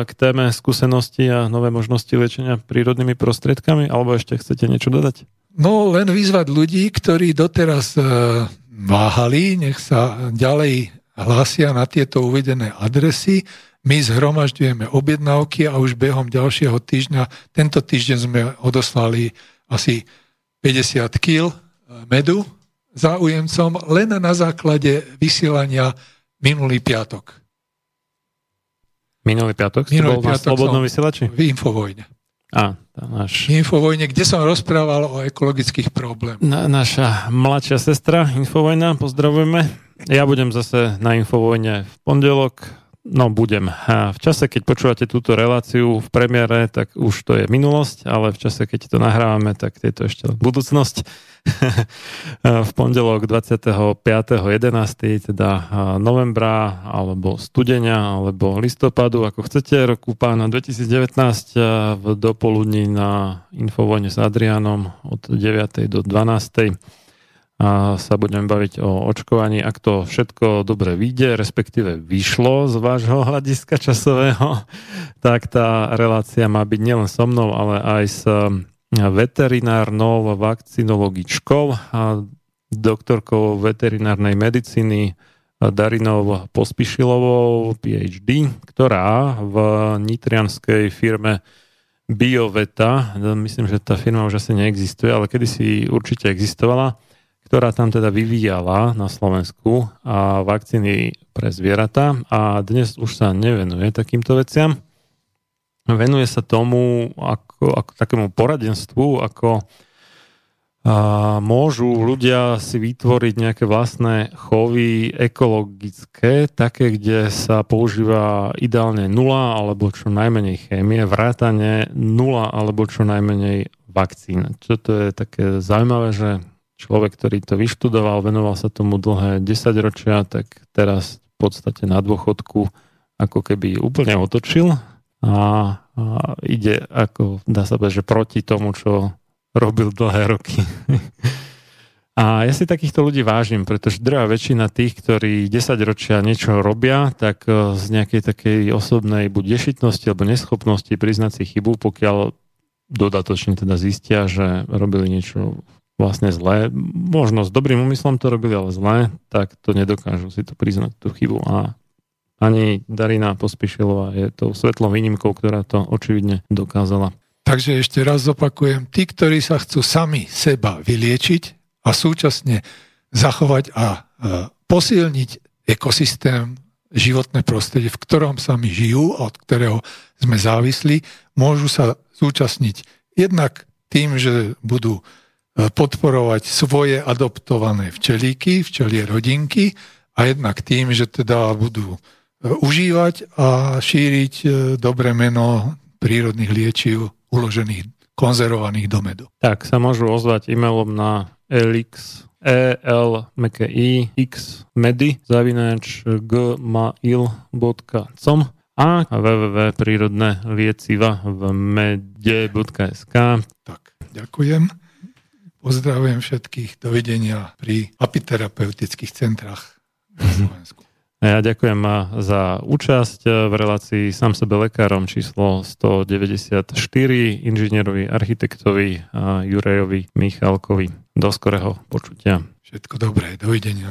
k téme skúsenosti a nové možnosti liečenia prírodnými prostriedkami, alebo ešte chcete niečo dodať? No len vyzvať ľudí, ktorí doteraz váhali, nech sa ďalej hlásia na tieto uvedené adresy. My zhromažďujeme objednávky a už behom ďalšieho týždňa, tento týždeň sme odoslali asi päťdesiat kíl medu záujemcom len na základe vysielania minulý piatok. Minulý piatok? Minulý bol piatok na Slobodnom vysielači? V Infovojne. Á, tá náš... V Infovojne, kde som rozprával o ekologických problémoch. Na, naša mladšia sestra Infovojna, pozdravujeme. Ja budem zase na Infovojne v pondelok. No, budem. A v čase, keď počúvate túto reláciu v premiére, tak už to je minulosť, ale v čase, keď to nahrávame, tak je to ešte budúcnosť. V pondelok dvadsiateho piateho jedenásteho teda novembra, alebo studenia, alebo listopadu, ako chcete, roku pána dvetisícdevätnásť v dopoludní na Infovojne s Adriánom od deviatej do dvanástej a sa budeme baviť o očkovaní, ak to všetko dobre vyjde, respektíve vyšlo z vášho hľadiska časového, tak tá relácia má byť nielen so mnou, ale aj s veterinárnou vakcinologičkou a doktorkou veterinárnej medicíny Darinou Pospíšilovou, PhD, ktorá v nitrianskej firme BioVeta, myslím, že tá firma už asi neexistuje, ale kedysi určite existovala, ktorá tam teda vyvíjala na Slovensku a vakcíny pre zvieratá a dnes už sa nevenuje takýmto veciam. Venuje sa tomu ako, ako takému poradenstvu, ako a, môžu ľudia si vytvoriť nejaké vlastné chovy ekologické, také, kde sa používa ideálne nula alebo čo najmenej chémie, vrátane nula alebo čo najmenej vakcín. Čo to je také zaujímavé, že človek, ktorý to vyštudoval, venoval sa tomu dlhé desaťročia, tak teraz v podstate na dôchodku ako keby úplne otočil a, a ide ako, dá sa povedať, že proti tomu, čo robil dlhé roky. A ja si takýchto ľudí vážim, pretože druhá väčšina tých, ktorí desaťročia niečo robia, tak z nejakej takej osobnej buď ješitnosti alebo neschopnosti priznať si chybu, pokiaľ dodatočne teda zistia, že robili niečo vlastne zlé, možno s dobrým úmyslom to robili, ale zlé, tak to nedokážu si to priznať, tú chybu. A ani Darina Pospíšilová je tou svetlou výnimkou, ktorá to očividne dokázala. Takže ešte raz zopakujem, tí, ktorí sa chcú sami seba vyliečiť a súčasne zachovať a posilniť ekosystém, životné prostredie, v ktorom sami žijú, od ktorého sme závislí, môžu sa zúčastniť jednak tým, že budú podporovať svoje adoptované včelíky, včelie rodinky a jednak tým, že teda budú užívať a šíriť dobré meno prírodných liečiv uložených, konzervovaných do medu. Tak sa môžu ozvať e-mailom na elix, e l m k i x medy zavináč gmail bodka com a w w w bodka prírodné lieciva v mede bodka s k. Tak, ďakujem. Pozdravujem všetkých, dovidenia pri apiterapeutických centrách na Slovensku. Ja ďakujem za účasť v relácii Sám sebe lekárom číslo stodeväťdesiatštyri inžinierovi, architektovi a Jurajovi Michálkovi. Do skorého počutia. Všetko dobré, dovidenia.